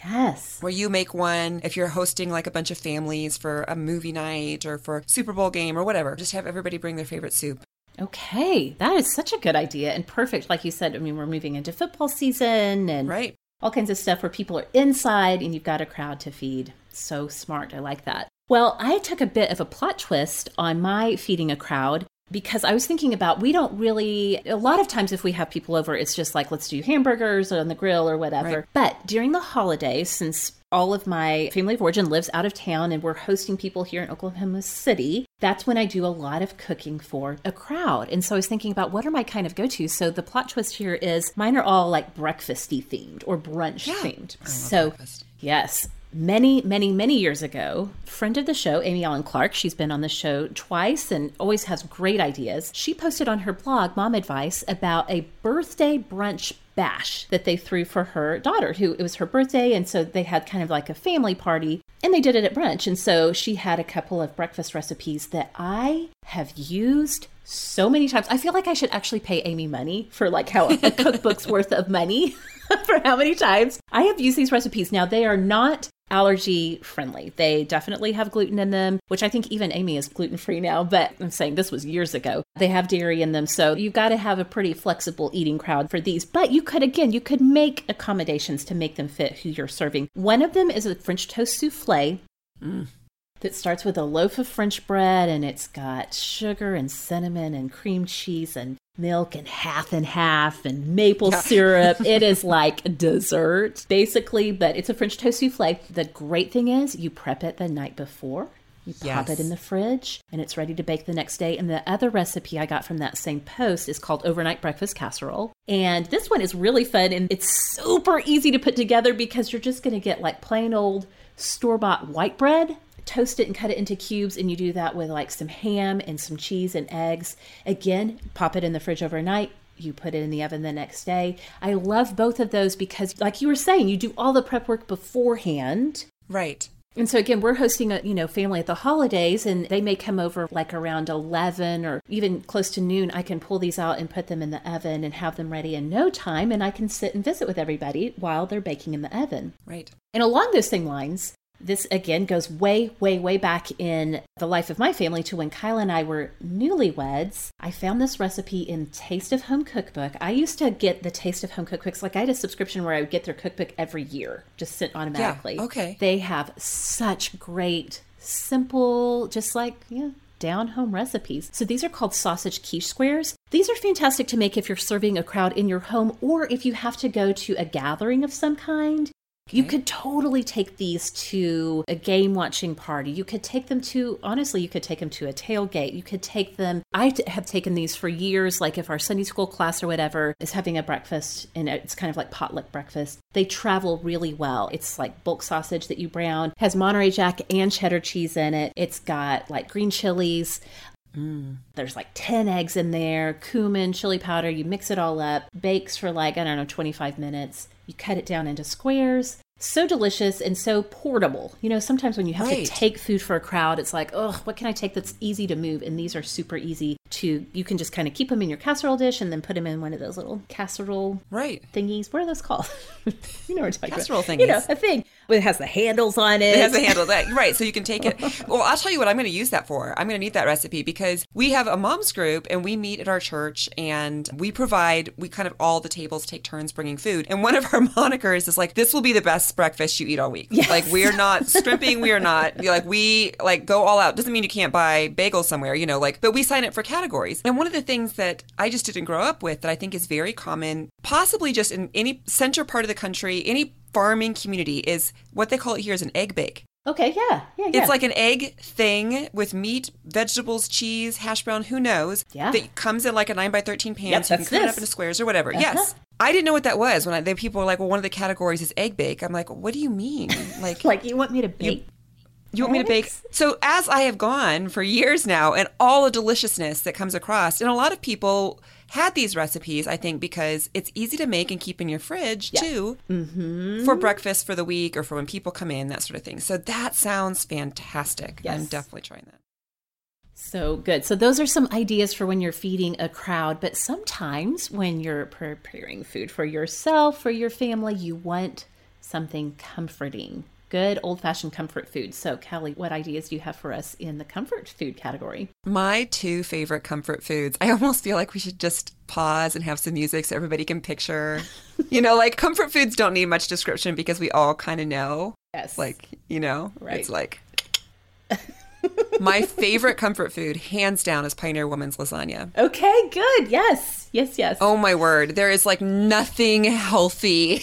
Yes. Where you make one, if you're hosting like a bunch of families for a movie night or for Super Bowl game or whatever, just have everybody bring their favorite soup. Okay. That is such a good idea and perfect. Like you said, I mean, we're moving into football season and right. all kinds of stuff where people are inside and you've got a crowd to feed. So smart. I like that. Well, I took a bit of a plot twist on my feeding a crowd. Because I was thinking about, we don't really, a lot of times if we have people over, it's just like, let's do hamburgers on the grill or whatever. Right. But during the holidays, since all of my family of origin lives out of town and we're hosting people here in Oklahoma City, that's when I do a lot of cooking for a crowd. And so I was thinking about what are my kind of go-tos. So the plot twist here is mine are all like breakfasty themed or brunch yeah. themed. I love so breakfast. Yes. Many, many, many years ago, friend of the show, Amy Allen Clark, she's been on the show twice and always has great ideas. She posted on her blog, Mom Advice, about a birthday brunch bash that they threw for her daughter, who it was her birthday. And so they had kind of like a family party and they did it at brunch. And so she had a couple of breakfast recipes that I have used so many times. I feel like I should actually pay Amy money for like how a cookbook's worth of money for how many times I have used these recipes. Now, they are not allergy friendly. They definitely have gluten in them, which I think even Amy is gluten free now, but I'm saying this was years ago. They have dairy in them. So you've got to have a pretty flexible eating crowd for these. But you could, again, you could make accommodations to make them fit who you're serving. One of them is a French toast souffle. Mm. That starts with a loaf of French bread, and it's got sugar and cinnamon and cream cheese and milk and half and half and maple yeah. syrup. It is like dessert, basically, but it's a French toast souffle. The great thing is you prep it the night before. You pop yes. it in the fridge, and it's ready to bake the next day. And the other recipe I got from that same post is called Overnight Breakfast Casserole. And this one is really fun, and it's super easy to put together because you're just going to get like plain old store-bought white bread. Toast it and cut it into cubes, and you do that with like some ham and some cheese and eggs. Again, pop it in the fridge overnight. You put it in the oven the next day. I love both of those because, like you were saying, you do all the prep work beforehand. Right. And so again, we're hosting a, you know, family at the holidays, and they may come over like around eleven or even close to noon. I can pull these out and put them in the oven and have them ready in no time, and I can sit and visit with everybody while they're baking in the oven. Right. And along those same lines, this, again, goes way, way, way back in the life of my family to when Kyla and I were newlyweds. I found this recipe in Taste of Home cookbook. I used to get the Taste of Home cookbooks. Like, I had a subscription where I would get their cookbook every year, just sent automatically. Yeah, okay. They have such great, simple, just like, yeah, down-home recipes. So these are called sausage quiche squares. These are fantastic to make if you're serving a crowd in your home or if you have to go to a gathering of some kind. Okay. You could totally take these to a game watching party. You could take them to, honestly, you could take them to a tailgate. You could take them, I t- have taken these for years, like if our Sunday school class or whatever is having a breakfast, and it's kind of like potluck breakfast. They travel really well. It's like bulk sausage that you brown, has Monterey Jack and cheddar cheese in it. It's got like green chilies. Mm. There's like ten eggs in there, cumin, chili powder. You mix it all up. Bakes for like, I don't know, twenty-five minutes. You cut it down into squares. So delicious and so portable. You know, sometimes when you have right. to take food for a crowd, it's like, oh, what can I take that's easy to move? And these are super easy to, you can just kind of keep them in your casserole dish and then put them in one of those little casserole right. thingies. What are those called? You know what I'm talking casserole about. Casserole thingies. You know, a thing. But it has the handles on it. It has the handles. Right. So you can take it. Well, I'll tell you what I'm going to use that for. I'm going to need that recipe because we have a mom's group and we meet at our church and we provide, we kind of all the tables take turns bringing food. And one of our monikers is like, this will be the best breakfast you eat all week. Yes. Like we're not stripping. We are not like, we like go all out. Doesn't mean you can't buy bagels somewhere, you know, like, but we sign up for categories. And one of the things that I just didn't grow up with that I think is very common, possibly just in any center part of the country, any farming community, is what they call it here is an egg bake. Okay, yeah, yeah, yeah. It's like an egg thing with meat, vegetables, cheese, hash brown, who knows, yeah. that comes in like a nine by thirteen pan, yep, so you can cut this. It up into squares or whatever. Uh-huh. Yes. I didn't know what that was. When I, the people were like, well, one of the categories is egg bake. I'm like, what do you mean? Like, like you want me to bake? You- You want me to bake? So as I have gone for years now and all the deliciousness that comes across, and a lot of people had these recipes, I think, because it's easy to make and keep in your fridge, yeah. too, mm-hmm. for breakfast for the week or for when people come in, that sort of thing. So that sounds fantastic. Yes. I'm definitely trying that. So good. So those are some ideas for when you're feeding a crowd. But sometimes when you're preparing food for yourself, for your family, you want something comforting. Good old-fashioned comfort food. So, Kelly, what ideas do you have for us in the comfort food category? My two favorite comfort foods. I almost feel like we should just pause and have some music so everybody can picture. You know, like comfort foods don't need much description because we all kind of know. Yes. Like, you know, right. It's like... My favorite comfort food, hands down, is Pioneer Woman's lasagna. Okay, good. Yes. Yes, yes. Oh, my word. There is like nothing healthy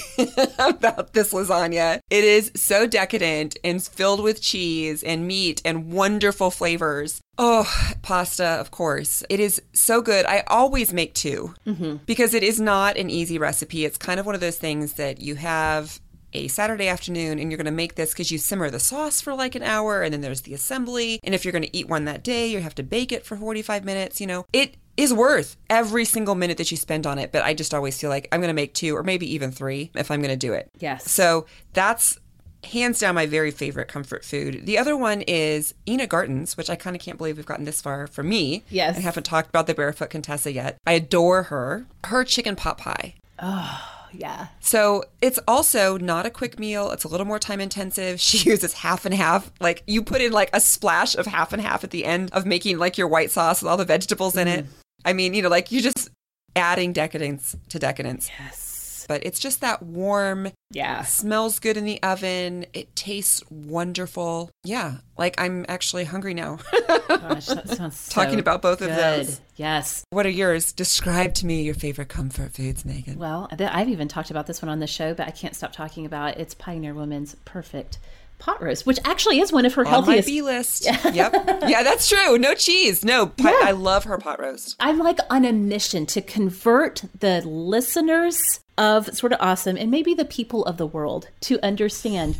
about this lasagna. It is so decadent and filled with cheese and meat and wonderful flavors. Oh, pasta, of course. It is so good. I always make two mm-hmm. because it is not an easy recipe. It's kind of one of those things that you have a Saturday afternoon and you're going to make this because you simmer the sauce for like an hour and then there's the assembly. And if you're going to eat one that day, you have to bake it for forty-five minutes. You know, it is worth every single minute that you spend on it. But I just always feel like I'm going to make two or maybe even three if I'm going to do it. Yes. So that's hands down my very favorite comfort food. The other one is Ina Garten's, which I kind of can't believe we've gotten this far for me. Yes. I haven't talked about the Barefoot Contessa yet. I adore her. Her chicken pot pie. Oh. Yeah. So it's also not a quick meal. It's a little more time intensive. She uses half and half. Like you put in like a splash of half and half at the end of making like your white sauce with all the vegetables in mm. it. I mean, you know, like you're just adding decadence to decadence. Yes. But it's just that warm. Yeah. Smells good in the oven. It tastes wonderful. Yeah. Like I'm actually hungry now. Gosh, that sounds so talking about both good. Of those. Yes. What are yours? Describe to me your favorite comfort foods, Megan. Well, I've even talked about this one on the show, but I can't stop talking about it. It's Pioneer Woman's Perfect Pot Roast, which actually is one of her on healthiest. On my B-list. Yeah. Yep. Yeah, that's true. No cheese. No. Pi- yeah. I love her pot roast. I'm like on a mission to convert the listeners of Sorta Awesome and maybe the people of the world to understand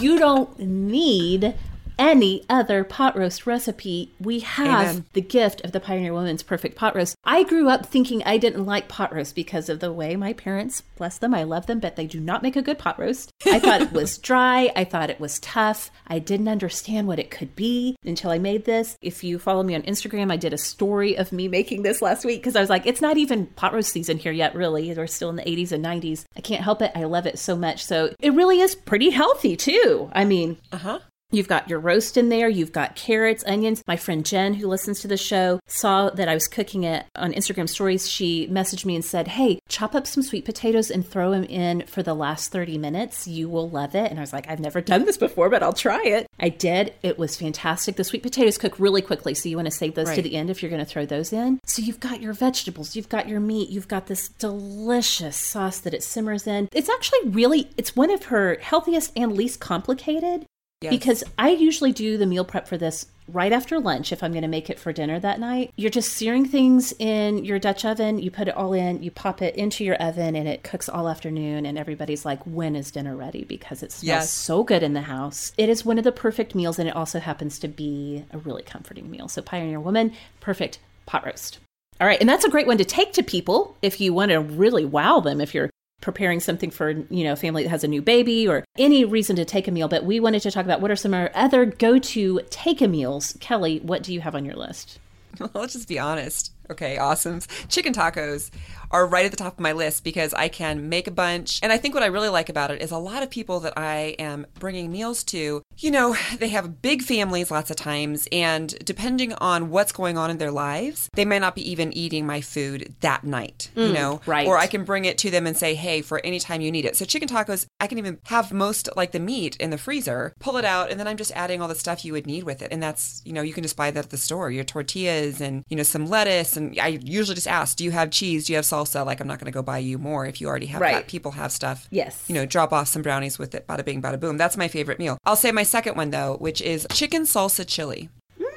you don't need any other pot roast recipe. We have Amen. The gift of the Pioneer Woman's Perfect Pot Roast. I grew up thinking I didn't like pot roast because of the way my parents, bless them, I love them, but they do not make a good pot roast. I thought it was dry. I thought it was tough. I didn't understand what it could be until I made this. If you follow me on Instagram, I did a story of me making this last week because I was like, it's not even pot roast season here yet, really. We're still in the eighties and nineties. I can't help it. I love it so much. So it really is pretty healthy too. I mean, uh-huh. You've got your roast in there. You've got carrots, onions. My friend Jen, who listens to the show, saw that I was cooking it on Instagram stories. She messaged me and said, hey, chop up some sweet potatoes and throw them in for the last thirty minutes. You will love it. And I was like, I've never done this before, but I'll try it. I did. It was fantastic. The sweet potatoes cook really quickly. So you want to save those right. to the end if you're going to throw those in. So you've got your vegetables. You've got your meat. You've got this delicious sauce that it simmers in. It's actually really, it's one of her healthiest and least complicated. Yes. Because I usually do the meal prep for this right after lunch, if I'm going to make it for dinner that night. You're just searing things in your Dutch oven. You put it all in, you pop it into your oven, and it cooks all afternoon. And everybody's like, when is dinner ready? Because it smells yes. so good in the house. It is one of the perfect meals, and it also happens to be a really comforting meal. So Pioneer Woman, perfect pot roast. All right. And that's a great one to take to people if you want to really wow them, if you're preparing something for, you know, a family that has a new baby or any reason to take a meal. But we wanted to talk about what are some of our other go-to take-a meals. Kelly, what do you have on your list? Well, let's just be honest. Okay, awesome. Chicken tacos are right at the top of my list because I can make a bunch. And I think what I really like about it is a lot of people that I am bringing meals to, you know, they have big families lots of times. And depending on what's going on in their lives, they might not be even eating my food that night, mm, you know, right. Or I can bring it to them and say, hey, for any time you need it. So chicken tacos, I can even have most like the meat in the freezer, pull it out, and then I'm just adding all the stuff you would need with it. And that's, you know, you can just buy that at the store, your tortillas and, you know, some lettuce. And I usually just ask, do you have cheese? Do you have salsa? Like, I'm not going to go buy you more if you already have right. that. People have stuff. Yes. You know, drop off some brownies with it. Bada bing, bada boom. That's my favorite meal. I'll say my second one, though, which is chicken salsa chili.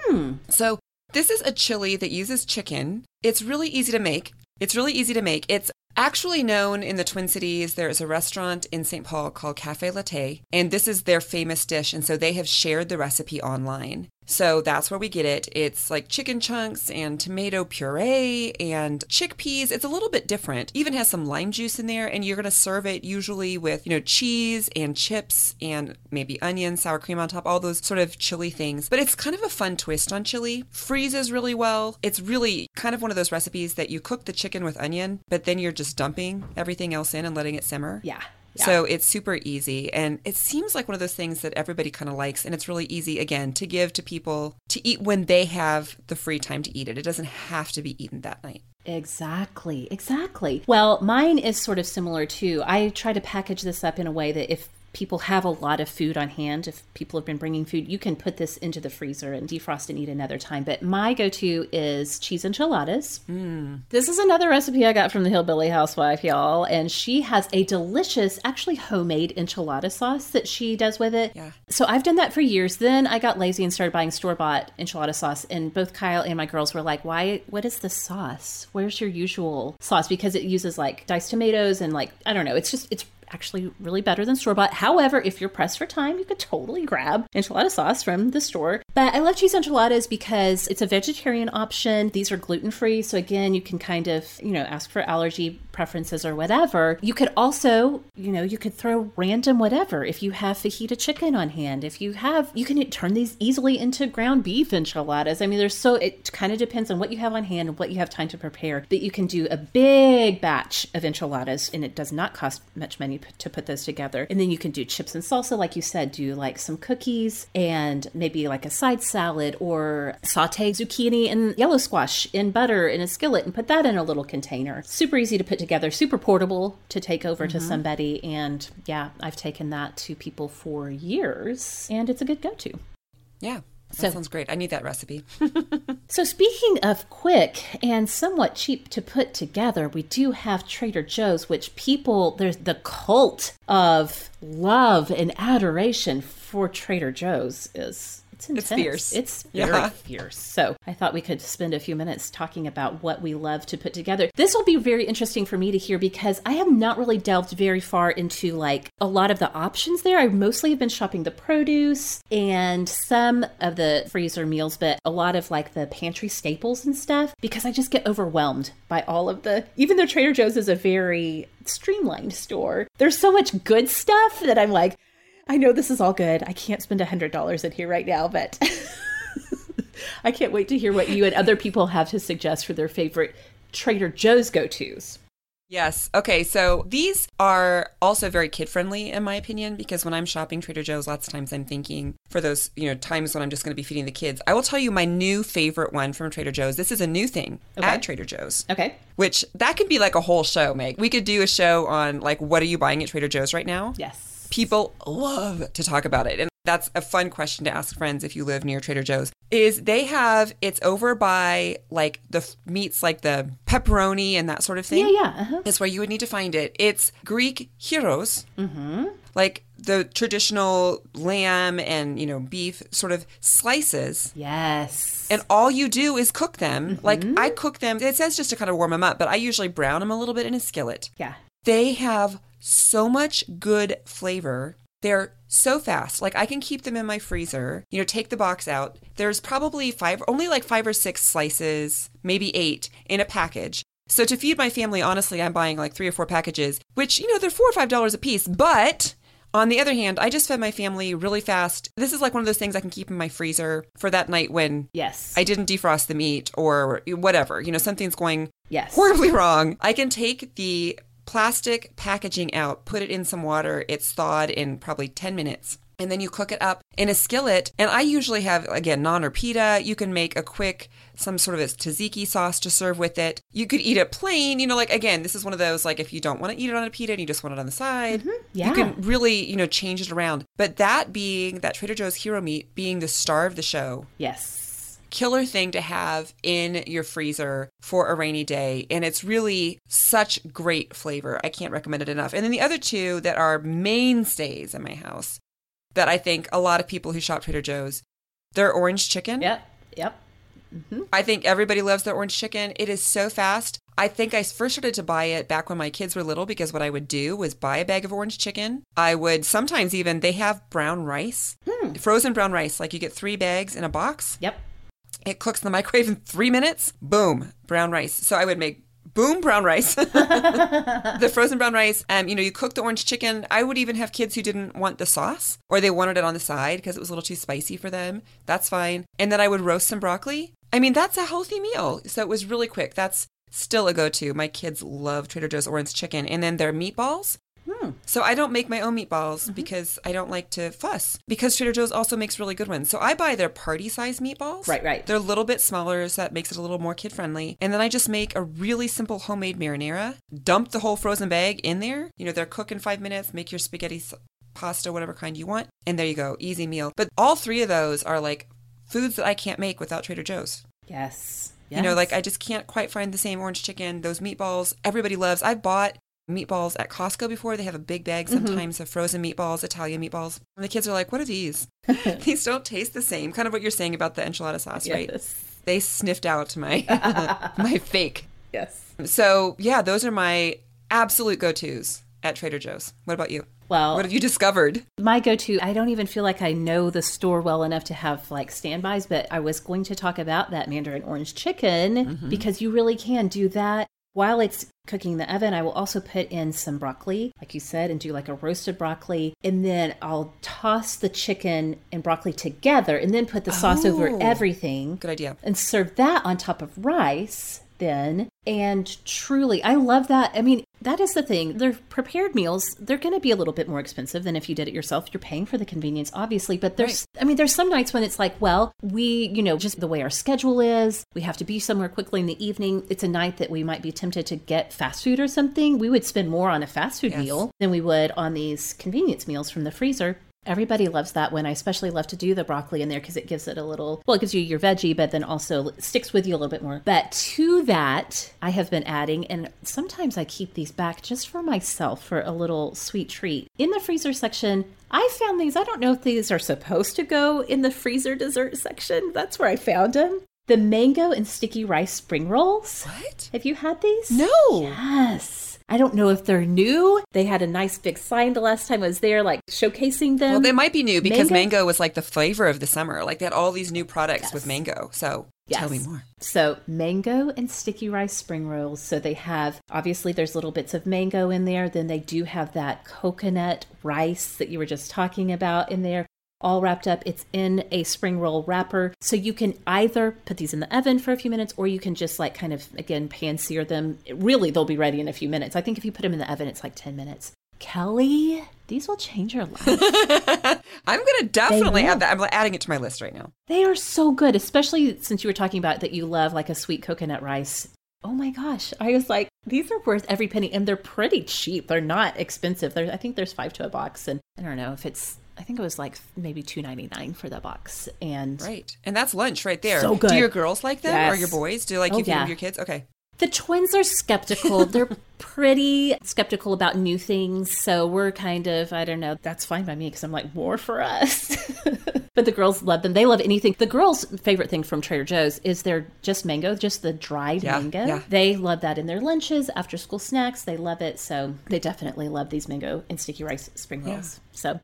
Mm. So this is a chili that uses chicken. It's really easy to make. It's really easy to make. It's actually known in the Twin Cities. There is a restaurant in Saint Paul called Cafe Latte, and this is their famous dish. And so they have shared the recipe online. So that's where we get it. It's like chicken chunks and tomato puree and chickpeas. It's a little bit different. Even has some lime juice in there, and you're going to serve it usually with, you know, cheese and chips and maybe onion, sour cream on top, all those sort of chili things. But it's kind of a fun twist on chili. Freezes really well. It's really kind of one of those recipes that you cook the chicken with onion, but then you're just dumping everything else in and letting it simmer. Yeah. Yeah. So it's super easy, and it seems like one of those things that everybody kind of likes, and it's really easy, again, to give to people to eat when they have the free time to eat it. It doesn't have to be eaten that night. Exactly, exactly. Well, mine is sort of similar, too. I try to package this up in a way that if people have a lot of food on hand, if people have been bringing food, you can put this into the freezer and defrost and eat another time. But my go-to is cheese enchiladas. Mm. This is another recipe I got from the Hillbilly Housewife, y'all. And she has a delicious, actually homemade enchilada sauce that she does with it. Yeah. So I've done that for years. Then I got lazy and started buying store-bought enchilada sauce. And both Kyle and my girls were like, why, what is the sauce? Where's your usual sauce? Because it uses like diced tomatoes and like, I don't know, it's just, it's actually really better than store-bought. However, if you're pressed for time, you could totally grab enchilada sauce from the store. But I love cheese enchiladas because it's a vegetarian option. These are gluten-free. So again, you can kind of, you know, ask for allergy preferences or whatever. You could also, you know, you could throw random whatever. If you have fajita chicken on hand, if you have, you can turn these easily into ground beef enchiladas. I mean, there's so, it kind of depends on what you have on hand and what you have time to prepare. But you can do a big batch of enchiladas, and it does not cost much money to put those together. And then you can do chips and salsa, like you said, do like some cookies and maybe like a side salad, or saute zucchini and yellow squash in butter in a skillet and put that in a little container. Super easy to put together, super portable to take over mm-hmm. to somebody. And yeah, I've taken that to people for years, and it's a good go-to. Yeah. That so, sounds great. I need that recipe. So speaking of quick and somewhat cheap to put together, we do have Trader Joe's, which people, there's the cult of love and adoration for Trader Joe's is... It's intense. It's fierce. It's very yeah. fierce. So I thought we could spend a few minutes talking about what we love to put together. This will be very interesting for me to hear because I have not really delved very far into like a lot of the options there. I mostly have been shopping the produce and some of the freezer meals, but a lot of like the pantry staples and stuff because I just get overwhelmed by all of the, even though Trader Joe's is a very streamlined store, there's so much good stuff that I'm like, I know this is all good. I can't spend one hundred dollars in here right now, but I can't wait to hear what you and other people have to suggest for their favorite Trader Joe's go-tos. Yes. Okay. So these are also very kid-friendly, in my opinion, because when I'm shopping Trader Joe's, lots of times I'm thinking for those, you know, times when I'm just going to be feeding the kids. I will tell you my new favorite one from Trader Joe's. This is a new thing okay. at Trader Joe's. Okay. Which that could be like a whole show, Meg. We could do a show on like, what are you buying at Trader Joe's right now? Yes. People love to talk about it. And That's a fun question to ask friends if you live near Trader Joe's. Is they have, it's over by like the meats, like the pepperoni and that sort of thing. Yeah, yeah. Uh-huh. It's where you would need to find it. It's Greek gyros, mm-hmm. like the traditional lamb and, you know, beef sort of slices. Yes. And all you do is cook them. Mm-hmm. Like I cook them. It says just to kind of warm them up, but I usually brown them a little bit in a skillet. Yeah. They have so much good flavor. They're so fast. Like I can keep them in my freezer, you know, take the box out. There's probably five, only like five or six slices, maybe eight in a package. So to feed my family, honestly, I'm buying like three or four packages, which, you know, they're four or five dollars a piece. But on the other hand, I just fed my family really fast. This is like one of those things I can keep in my freezer for that night when yes. I didn't defrost the meat or whatever, you know, something's going yes. horribly wrong. I can take the plastic packaging out, put it in some water, it's thawed in probably ten minutes. And then you cook it up in a skillet. And I usually have, again, naan or pita. You can make a quick, some sort of a tzatziki sauce to serve with it. You could eat it plain. You know, like, again, this is one of those, like, if you don't want to eat it on a pita and you just want it on the side, mm-hmm. yeah. you can really, you know, change it around. But that being, that Trader Joe's hero meat being the star of the show. Yes. Killer thing to have in your freezer for a rainy day. And it's really such great flavor. I can't recommend it enough. And then the other two that are mainstays in my house that I think a lot of people who shop Trader Joe's, their orange chicken. Yep. Yep. Mm-hmm. I think everybody loves their orange chicken. It is so fast. I think I first started to buy it back when my kids were little because what I would do was buy a bag of orange chicken. I would sometimes even, they have brown rice, hmm. frozen brown rice. Like you get three bags in a box. Yep. It cooks in the microwave in three minutes. Boom, brown rice. So I would make boom brown rice, the frozen brown rice. Um, you know, you cook the orange chicken. I would even have kids who didn't want the sauce or they wanted it on the side because it was a little too spicy for them. That's fine. And then I would roast some broccoli. I mean, that's a healthy meal. So it was really quick. That's still a go-to. My kids love Trader Joe's orange chicken and then their meatballs. Hmm. So I don't make my own meatballs mm-hmm. because I don't like to fuss because Trader Joe's also makes really good ones. So I buy their party size meatballs. Right, right. They're a little bit smaller, so that makes it a little more kid friendly. And then I just make a really simple homemade marinara, dump the whole frozen bag in there. You know, they're cooked in five minutes, make your spaghetti pasta, whatever kind you want. And there you go. Easy meal. But all three of those are like foods that I can't make without Trader Joe's. Yes. yes. You know, like I just can't quite find the same orange chicken. Those meatballs, everybody loves. I've bought meatballs at Costco before. They have a big bag sometimes mm-hmm. of frozen meatballs, Italian meatballs. And the kids are like, what are these? These don't taste the same. Kind of what you're saying about the enchilada sauce, yes. right? They sniffed out my my fake. Yes. So yeah, those are my absolute go-tos at Trader Joe's. What about you? Well, what have you discovered? My go-to, I don't even feel like I know the store well enough to have like standbys, but I was going to talk about that Mandarin orange chicken mm-hmm. because you really can do that. While it's cooking in the oven, I will also put in some broccoli, like you said, and do like a roasted broccoli. And then I'll toss the chicken and broccoli together and then put the sauce oh, over everything. Good idea. And serve that on top of rice then. And truly, I love that. I mean, that is the thing. They're prepared meals. They're going to be a little bit more expensive than if you did it yourself. You're paying for the convenience, obviously. But there's, right. I mean, there's some nights when it's like, well, we, you know, just the way our schedule is, we have to be somewhere quickly in the evening. It's a night that we might be tempted to get fast food or something. We would spend more on a fast food yes. meal than we would on these convenience meals from the freezer. Everybody loves that one. I especially love to do the broccoli in there because it gives it a little, well, it gives you your veggie, but then also sticks with you a little bit more. But to that, I have been adding, and sometimes I keep these back just for myself for a little sweet treat. In the freezer section, I found these. I don't know if these are supposed to go in the freezer dessert section. That's where I found them. The mango and sticky rice spring rolls. What? Have you had these? No. Yes. I don't know if they're new. They had a nice big sign the last time I was there, like showcasing them. Well, they might be new because mango, mango was like the flavor of the summer. Like they had all these new products yes. with mango. So yes. tell me more. So mango and sticky rice spring rolls. So they have, obviously there's little bits of mango in there. Then they do have that coconut rice that you were just talking about in there. All wrapped up. It's in a spring roll wrapper. So you can either put these in the oven for a few minutes, or you can just like kind of, again, pan sear them. It really, they'll be ready in a few minutes. I think if you put them in the oven, it's like ten minutes. Kelly, these will change your life. I'm going to definitely add that. I'm adding it to my list right now. They are so good, especially since you were talking about that you love like a sweet coconut rice. Oh my gosh. I was like, these are worth every penny and they're pretty cheap. They're not expensive. They're, I think there's five to a box and I don't know if it's I think it was like maybe two ninety-nine for the box. And right. And that's lunch right there. So good. Do your girls like them yes. or your boys? Do like oh, you yeah. feed your kids? Okay. The twins are skeptical. They're pretty skeptical about new things. So we're kind of, I don't know, that's fine by me because I'm like, more for us. But the girls love them. They love anything. The girls' favorite thing from Trader Joe's is their just mango, just the dried yeah, mango. Yeah. They love that in their lunches, after school snacks. They love it. So they definitely love these mango and sticky rice spring rolls. Yeah. So.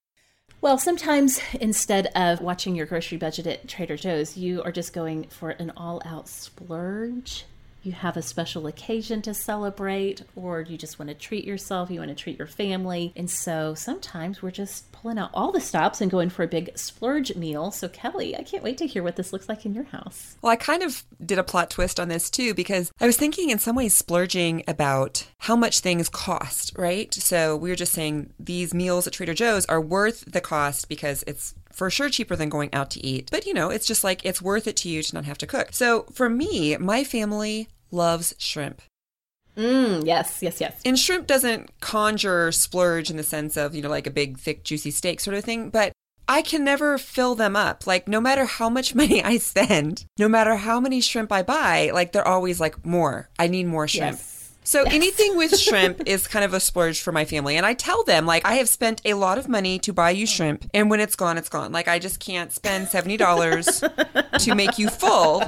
Well, sometimes instead of watching your grocery budget at Trader Joe's, you are just going for an all-out splurge. You have a special occasion to celebrate, or you just want to treat yourself, you want to treat your family. And so sometimes we're just pulling out all the stops and going for a big splurge meal. So Kelly, I can't wait to hear what this looks like in your house. Well, I kind of did a plot twist on this too, because I was thinking in some ways splurging about how much things cost, right? So we were just saying these meals at Trader Joe's are worth the cost because it's for sure cheaper than going out to eat. But, you know, it's just like it's worth it to you to not have to cook. So for me, my family loves shrimp. Mm, yes, yes, yes. And shrimp doesn't conjure splurge in the sense of, you know, like a big, thick, juicy steak sort of thing. But I can never fill them up. Like, no matter how much money I spend, no matter how many shrimp I buy, like, they're always like, more. I need more shrimp. Yes. So yes. anything with shrimp is kind of a splurge for my family. And I tell them, like, I have spent a lot of money to buy you shrimp. And when it's gone, it's gone. Like, I just can't spend seventy dollars to make you full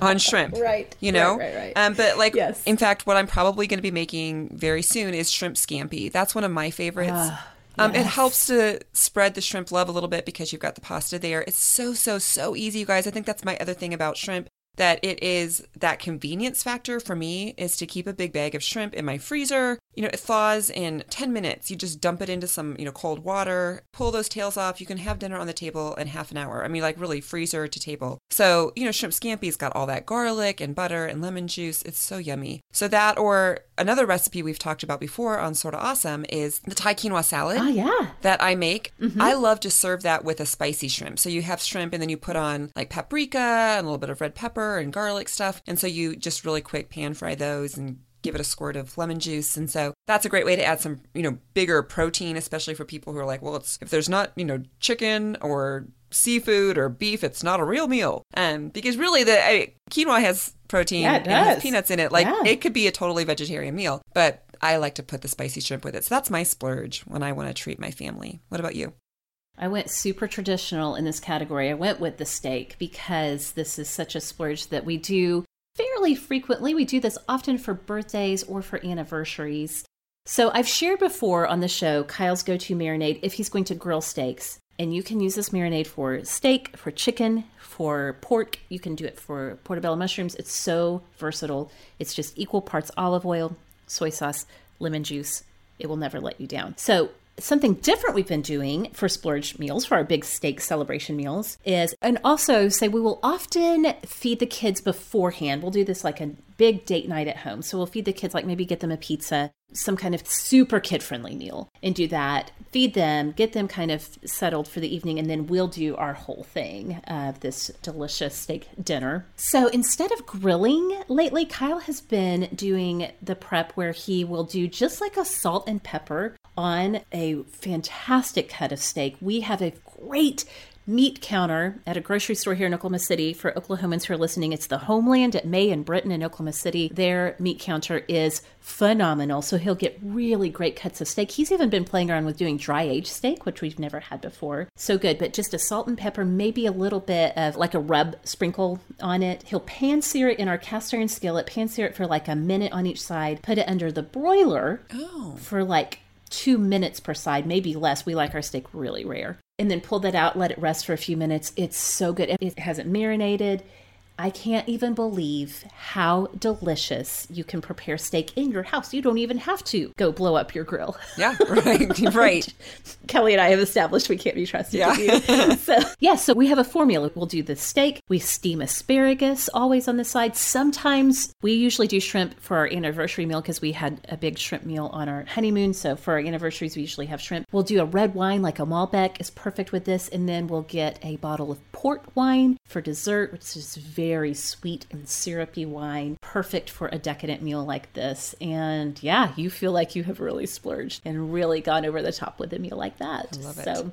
on shrimp. Right. You know? Right, right, right. Um, but, like, yes. in fact, what I'm probably going to be making very soon is shrimp scampi. That's one of my favorites. Uh. Um, yes. It helps to spread the shrimp love a little bit because you've got the pasta there. It's so, so, so easy, you guys. I think that's my other thing about shrimp. That it is that convenience factor for me is to keep a big bag of shrimp in my freezer. You know, it thaws in ten minutes. You just dump it into some, you know, cold water, pull those tails off. You can have dinner on the table in half an hour. I mean, like really freezer to table. So, you know, shrimp scampi's got all that garlic and butter and lemon juice. It's so yummy. So that, or another recipe we've talked about before on Sorta Awesome is the Thai quinoa salad oh, yeah. that I make. Mm-hmm. I love to serve that with a spicy shrimp. So you have shrimp and then you put on like paprika and a little bit of red pepper and garlic stuff. And so you just really quick pan fry those and give it a squirt of lemon juice. And so that's a great way to add some, you know, bigger protein, especially for people who are like, well, it's if there's not, you know, chicken or seafood or beef, it's not a real meal. Um, because really the I mean, quinoa has protein yeah, it does. and has peanuts in it. Like yeah. it could be a totally vegetarian meal, but I like to put the spicy shrimp with it. So that's my splurge when I want to treat my family. What about you? I went super traditional in this category. I went with the steak because this is such a splurge that we do fairly frequently. We do this often for birthdays or for anniversaries. So I've shared before on the show Kyle's go-to marinade if he's going to grill steaks. And you can use this marinade for steak, for chicken, for pork. You can do it for portobello mushrooms. It's so versatile. It's just equal parts olive oil, soy sauce, lemon juice. It will never let you down. So something different we've been doing for splurge meals, for our big steak celebration meals, is, and also say we will often feed the kids beforehand. We'll do this like a big date night at home. So we'll feed the kids, like maybe get them a pizza, some kind of super kid-friendly meal, and do that, feed them, get them kind of settled for the evening, and then we'll do our whole thing of this delicious steak dinner. So instead of grilling, lately Kyle has been doing the prep where he will do just like a salt and pepper on a fantastic cut of steak. We have a great meat counter at a grocery store here in Oklahoma City. For Oklahomans who are listening, it's the Homeland at May and Britton in Oklahoma City. Their meat counter is phenomenal. So he'll get really great cuts of steak. He's even been playing around with doing dry aged steak, which we've never had before. So good. But just a salt and pepper, maybe a little bit of like a rub sprinkle on it. He'll pan sear it in our cast iron skillet, pan sear it for like a minute on each side, put it under the broiler oh. for like two minutes per side, maybe less. We like our steak really rare. And then pull that out, let it rest for a few minutes. It's so good. It hasn't marinated. I can't even believe how delicious you can prepare steak in your house. You don't even have to go blow up your grill. Yeah, right, right. Kelly and I have established we can't be trusted yeah. to do. So, yeah, so we have a formula. We'll do the steak. We steam asparagus always on the side. Sometimes we usually do shrimp for our anniversary meal because we had a big shrimp meal on our honeymoon. So for our anniversaries, we usually have shrimp. We'll do a red wine like a Malbec is perfect with this. And then we'll get a bottle of port wine for dessert, which is very very sweet and syrupy wine, perfect for a decadent meal like this. And yeah, you feel like you have really splurged and really gone over the top with a meal like that. I love it. So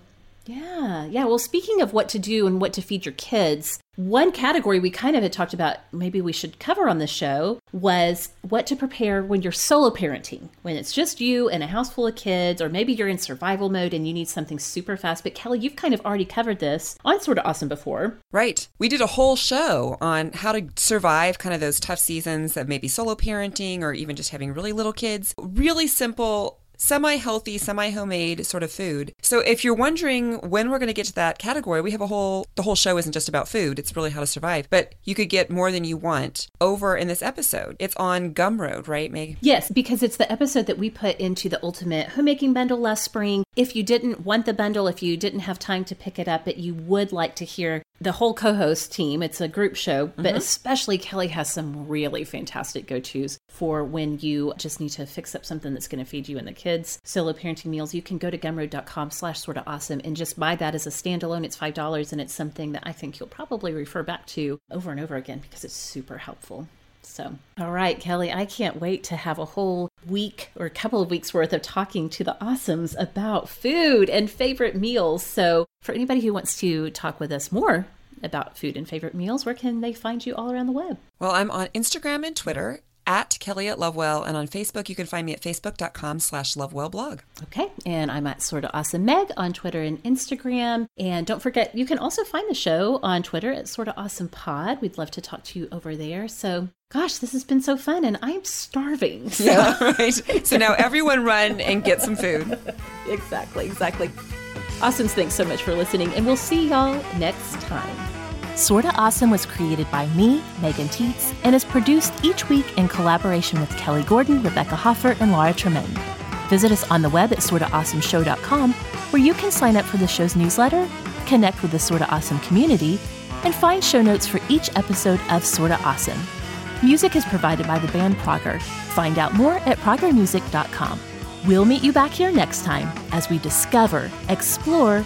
Yeah. Yeah. Well, speaking of what to do and what to feed your kids, one category we kind of had talked about, maybe we should cover on the show, was what to prepare when you're solo parenting, when it's just you and a house full of kids, or maybe you're in survival mode and you need something super fast. But Kelly, you've kind of already covered this on Sorta Awesome before. Right. We did a whole show on how to survive kind of those tough seasons of maybe solo parenting or even just having really little kids. Really simple, semi-healthy, semi-homemade sort of food. So if you're wondering when we're going to get to that category, we have a whole, the whole show isn't just about food. It's really how to survive. But you could get more than you want over in this episode. It's on Gumroad, right, Meg? Yes, because it's the episode that we put into the Ultimate Homemaking Bundle last spring. If you didn't want the bundle, if you didn't have time to pick it up, but you would like to hear the whole co-host team, it's a group show, but mm-hmm. especially Kelly has some really fantastic go-tos for when you just need to fix up something that's going to feed you and the kids. Solo parenting meals, you can go to gumroad.com slash sorta awesome and just buy that as a standalone. It's five dollars and it's something that I think you'll probably refer back to over and over again because it's super helpful. So, all right, Kelly, I can't wait to have a whole week or a couple of weeks worth of talking to the awesomes about food and favorite meals. So for anybody who wants to talk with us more about food and favorite meals, where can they find you all around the web? Well, I'm on Instagram and Twitter at Kelly at Lovewell. And on Facebook, you can find me at facebook.com slash Lovewell blog. Okay. And I'm at Sorta Awesome Meg on Twitter and Instagram. And don't forget, you can also find the show on Twitter at Sorta Awesome Pod. We'd love to talk to you over there. So gosh, this has been so fun and I'm starving. So. Yeah, right. So now everyone run and get some food. Exactly. Exactly. Awesome. Thanks so much for listening. And we'll see y'all next time. Sorta Awesome was created by me, Megan Teets, and is produced each week in collaboration with Kelly Gordon, Rebecca Hoffert, and Laura Tremaine. Visit us on the web at sorta awesome show dot com, where you can sign up for the show's newsletter, connect with the Sorta Awesome community, and find show notes for each episode of Sorta Awesome. Music is provided by the band Prager. Find out more at prager music dot com. We'll meet you back here next time as we discover, explore,